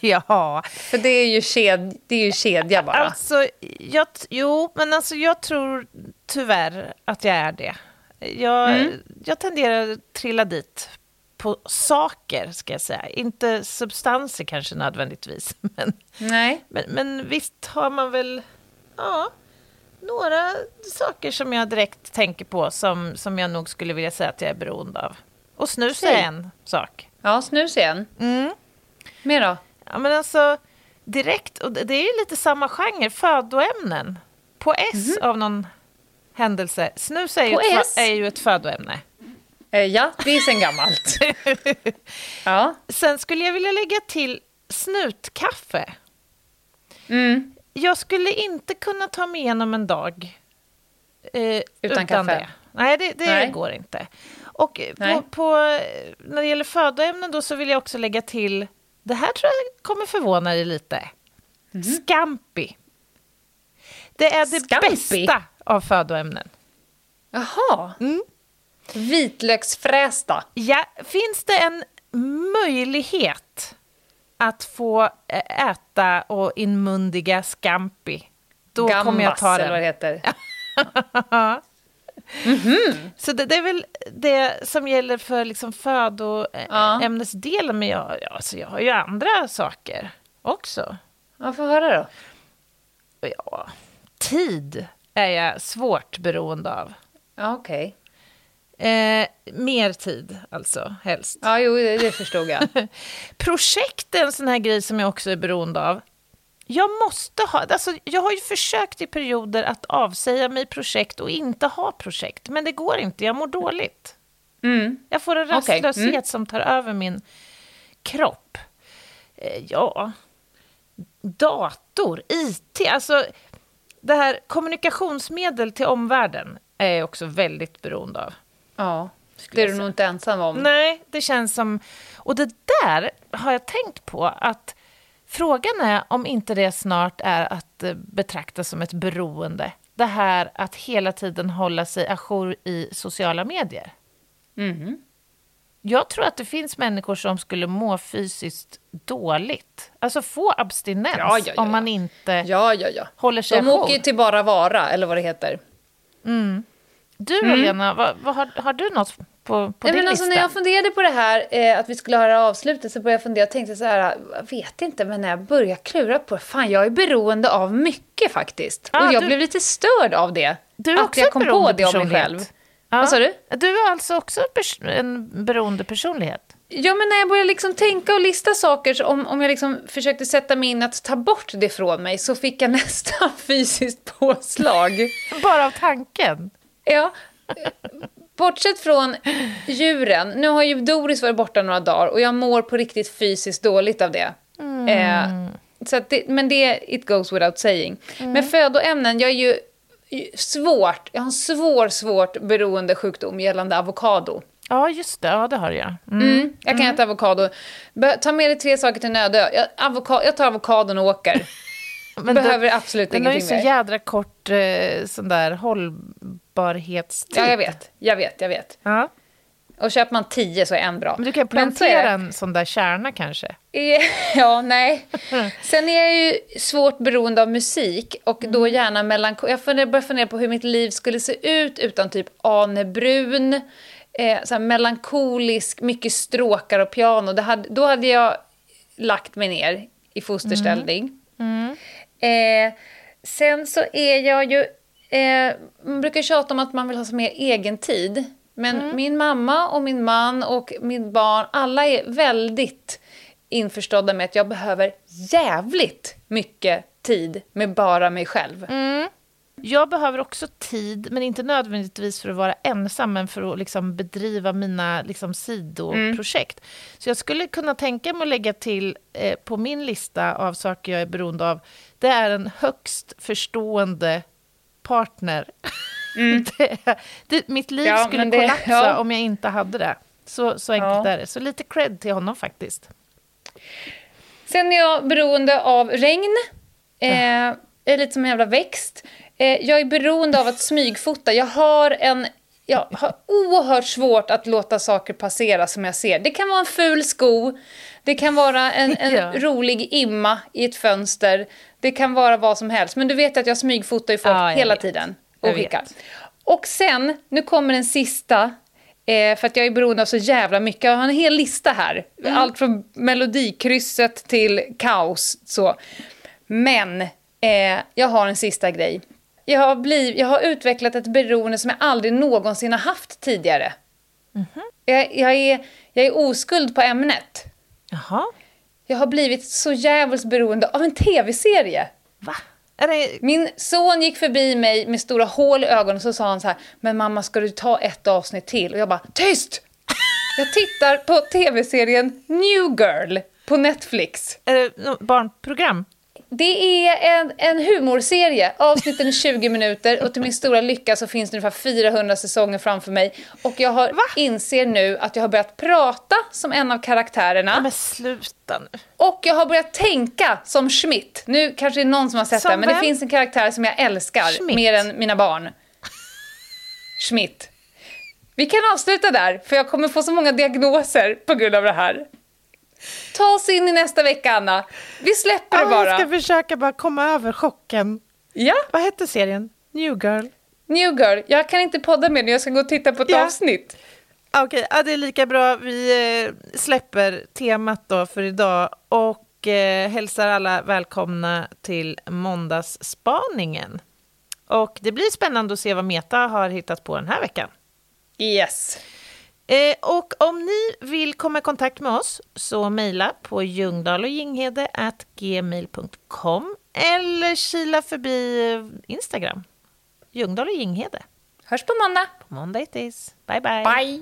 Ja. För det är ju kedja bara. Alltså, jag tror tyvärr att jag är det. Jag tenderar att trilla dit på saker, ska jag säga. Inte substanser kanske nödvändigtvis. Men, nej. Men visst har man väl några saker som jag direkt tänker på som jag nog skulle vilja säga att jag är beroende av. Och snus är en sak. Ja, snus är en. Mm. Mer då? Ja, men alltså direkt, och det är ju lite samma genre, födoämnen. På S av någon händelse. Snus är ju ett födoämne. Ja, det är sen gammalt. Ja. Sen skulle jag vilja lägga till snutkaffe. Mm. Jag skulle inte kunna ta mig igenom en dag utan kaffe. Det. Nej, det går inte. Och när det gäller födoämnen då så vill jag också lägga till, det här tror jag kommer förvåna dig lite. Mm. Scampi. Det är det bästa av födoämnen. Jaha. Mm. Vitlöksfrästa. Ja, finns det en möjlighet att få äta och inmundiga scampi? Då Gambas, kommer jag ta den. Eller vad det heter. Mm-hmm. Så det är väl det som gäller för liksom födoämnesdelen. Men jag har ju andra saker också. Ja, får höra då. Ja, tid är jag svårt beroende av. Ja, okej. Mer tid alltså, helst. Ja, jo, det förstod jag. Projekt är en sån här grej som jag också är beroende av. Jag måste ha, alltså jag har ju försökt i perioder att avsäga mig projekt och inte ha projekt. Men det går inte, jag mår dåligt. Mm. Jag får en rastlöshet som tar över min kropp. Dator, IT, alltså det här kommunikationsmedel till omvärlden är jag också väldigt beroende av. Ja, det är du nog inte ensam om. Nej, det känns som... Och det där har jag tänkt på, att frågan är om inte det snart är att betraktas som ett beroende. Det här att hela tiden hålla sig ajour i sociala medier. Mm. Jag tror att det finns människor som skulle må fysiskt dåligt. Alltså få abstinens om man inte håller sig ajour. De åker till bara vara, eller vad det heter. Mm. Du Lena, vad har du något på din lista? När jag funderade på det här att vi skulle höra avslutet, så började jag fundera och tänkte så här, jag vet inte, men när jag började klura på jag är beroende av mycket faktiskt. Och jag blev lite störd av det. Du är också jag kom på det av mig själv. Ja. Vad sa du? Du är alltså också en beroende personlighet. Ja, men när jag började liksom tänka och lista saker, så om jag liksom försökte sätta mig in att ta bort det från mig, så fick jag nästan fysiskt påslag. Bara av tanken? Ja, bortsett från djuren. Nu har ju Doris varit borta några dagar och jag mår på riktigt fysiskt dåligt av det. Mm. Så att it goes without saying. Mm. Men födoämnen, jag är ju svårt. Jag har en svårt beroende sjukdom gällande avokado. Ja, just det. Ja, det har jag. Mm. Mm, jag kan äta avokado. Ta med dig 3 saker till nödö. Jag tar avokadon och åker. Men behöver absolut ingenting mer. Den har ju så jädra kort sån där hållbarhetstid. Ja, jag vet. Ja. Och köper man 10 så är en bra. Men du kan plantera en sån där kärna kanske. Ja, nej. Sen är jag ju svårt beroende av musik. Och då gärna jag börjar fundera på hur mitt liv skulle se ut utan typ Ane Brun. Så här melankolisk, mycket stråkar och piano. Då hade jag lagt mig ner i fosterställning. Sen så är jag ju man brukar tjata om att man vill ha så mer egen tid. Men min mamma och min man och min barn, alla är väldigt införstådda med att jag behöver jävligt mycket tid med bara mig själv. Mm. Jag behöver också tid, men inte nödvändigtvis för att vara ensam, men för att liksom bedriva mina liksom sidoprojekt. Mm. Så jag skulle kunna tänka mig att lägga till på min lista av saker jag är beroende av. Det är en högst förstående partner. Mm. Mitt liv skulle kollapsa om jag inte hade det. Så enkelt är det. Så lite cred till honom faktiskt. Sen är jag beroende av regn. Jag är lite som en jävla växt. Jag är beroende av att smygfota. Jag har oerhört svårt att låta saker passera som jag ser. Det kan vara en ful sko. Det kan vara en rolig imma i ett fönster. Det kan vara vad som helst. Men du vet att jag smygfotar ju folk hela tiden. Och sen, nu kommer den sista. För att jag är beroende av så jävla mycket. Jag har en hel lista här. Mm. Allt från melodikrysset till kaos. Så. Men... jag har en sista grej. Jag har utvecklat ett beroende som jag aldrig någonsin har haft tidigare. Mm-hmm. Jag är oskuld på ämnet. Jaha. Jag har blivit så jävligt beroende av en tv-serie. Va? Min son gick förbi mig med stora hål i ögonen och så sa han så här: men mamma, ska du ta ett avsnitt till? Och jag bara, tyst! Jag tittar på tv-serien New Girl på Netflix. Är det barnprogram? Det är en humorserie. Avsnitten är 20 minuter och till min stora lycka så finns det ungefär 400 säsonger framför mig. Och jag inser nu att jag har börjat prata som en av karaktärerna. Ja, men sluta nu. Och jag har börjat tänka som Schmidt. Nu kanske det är någon som har sett det, men det finns en karaktär som jag älskar mer än mina barn. Schmidt. Vi kan avsluta där, för jag kommer få så många diagnoser på grund av det här. Ta oss in i nästa vecka, Anna. Vi släpper det bara. Jag ska försöka bara komma över chocken. Ja. Vad hette serien? New Girl. Jag kan inte podda med nu. Jag ska gå och titta på ett avsnitt. Okej, det är lika bra. Vi släpper temat då för idag. Och hälsar alla välkomna till måndagsspaningen. Och det blir spännande att se vad Meta har hittat på den här veckan. Yes. Och om ni vill komma i kontakt med oss så mejla på ljungdahloginghede@gmail.com eller kila förbi Instagram. Ljungdahl och Ginghede. Hörs på måndag. På måndag it is. Bye bye. Bye.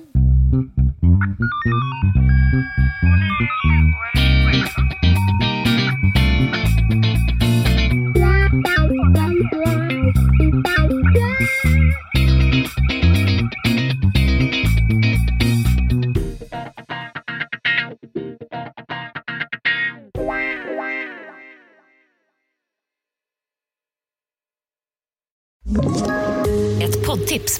Ett poddtips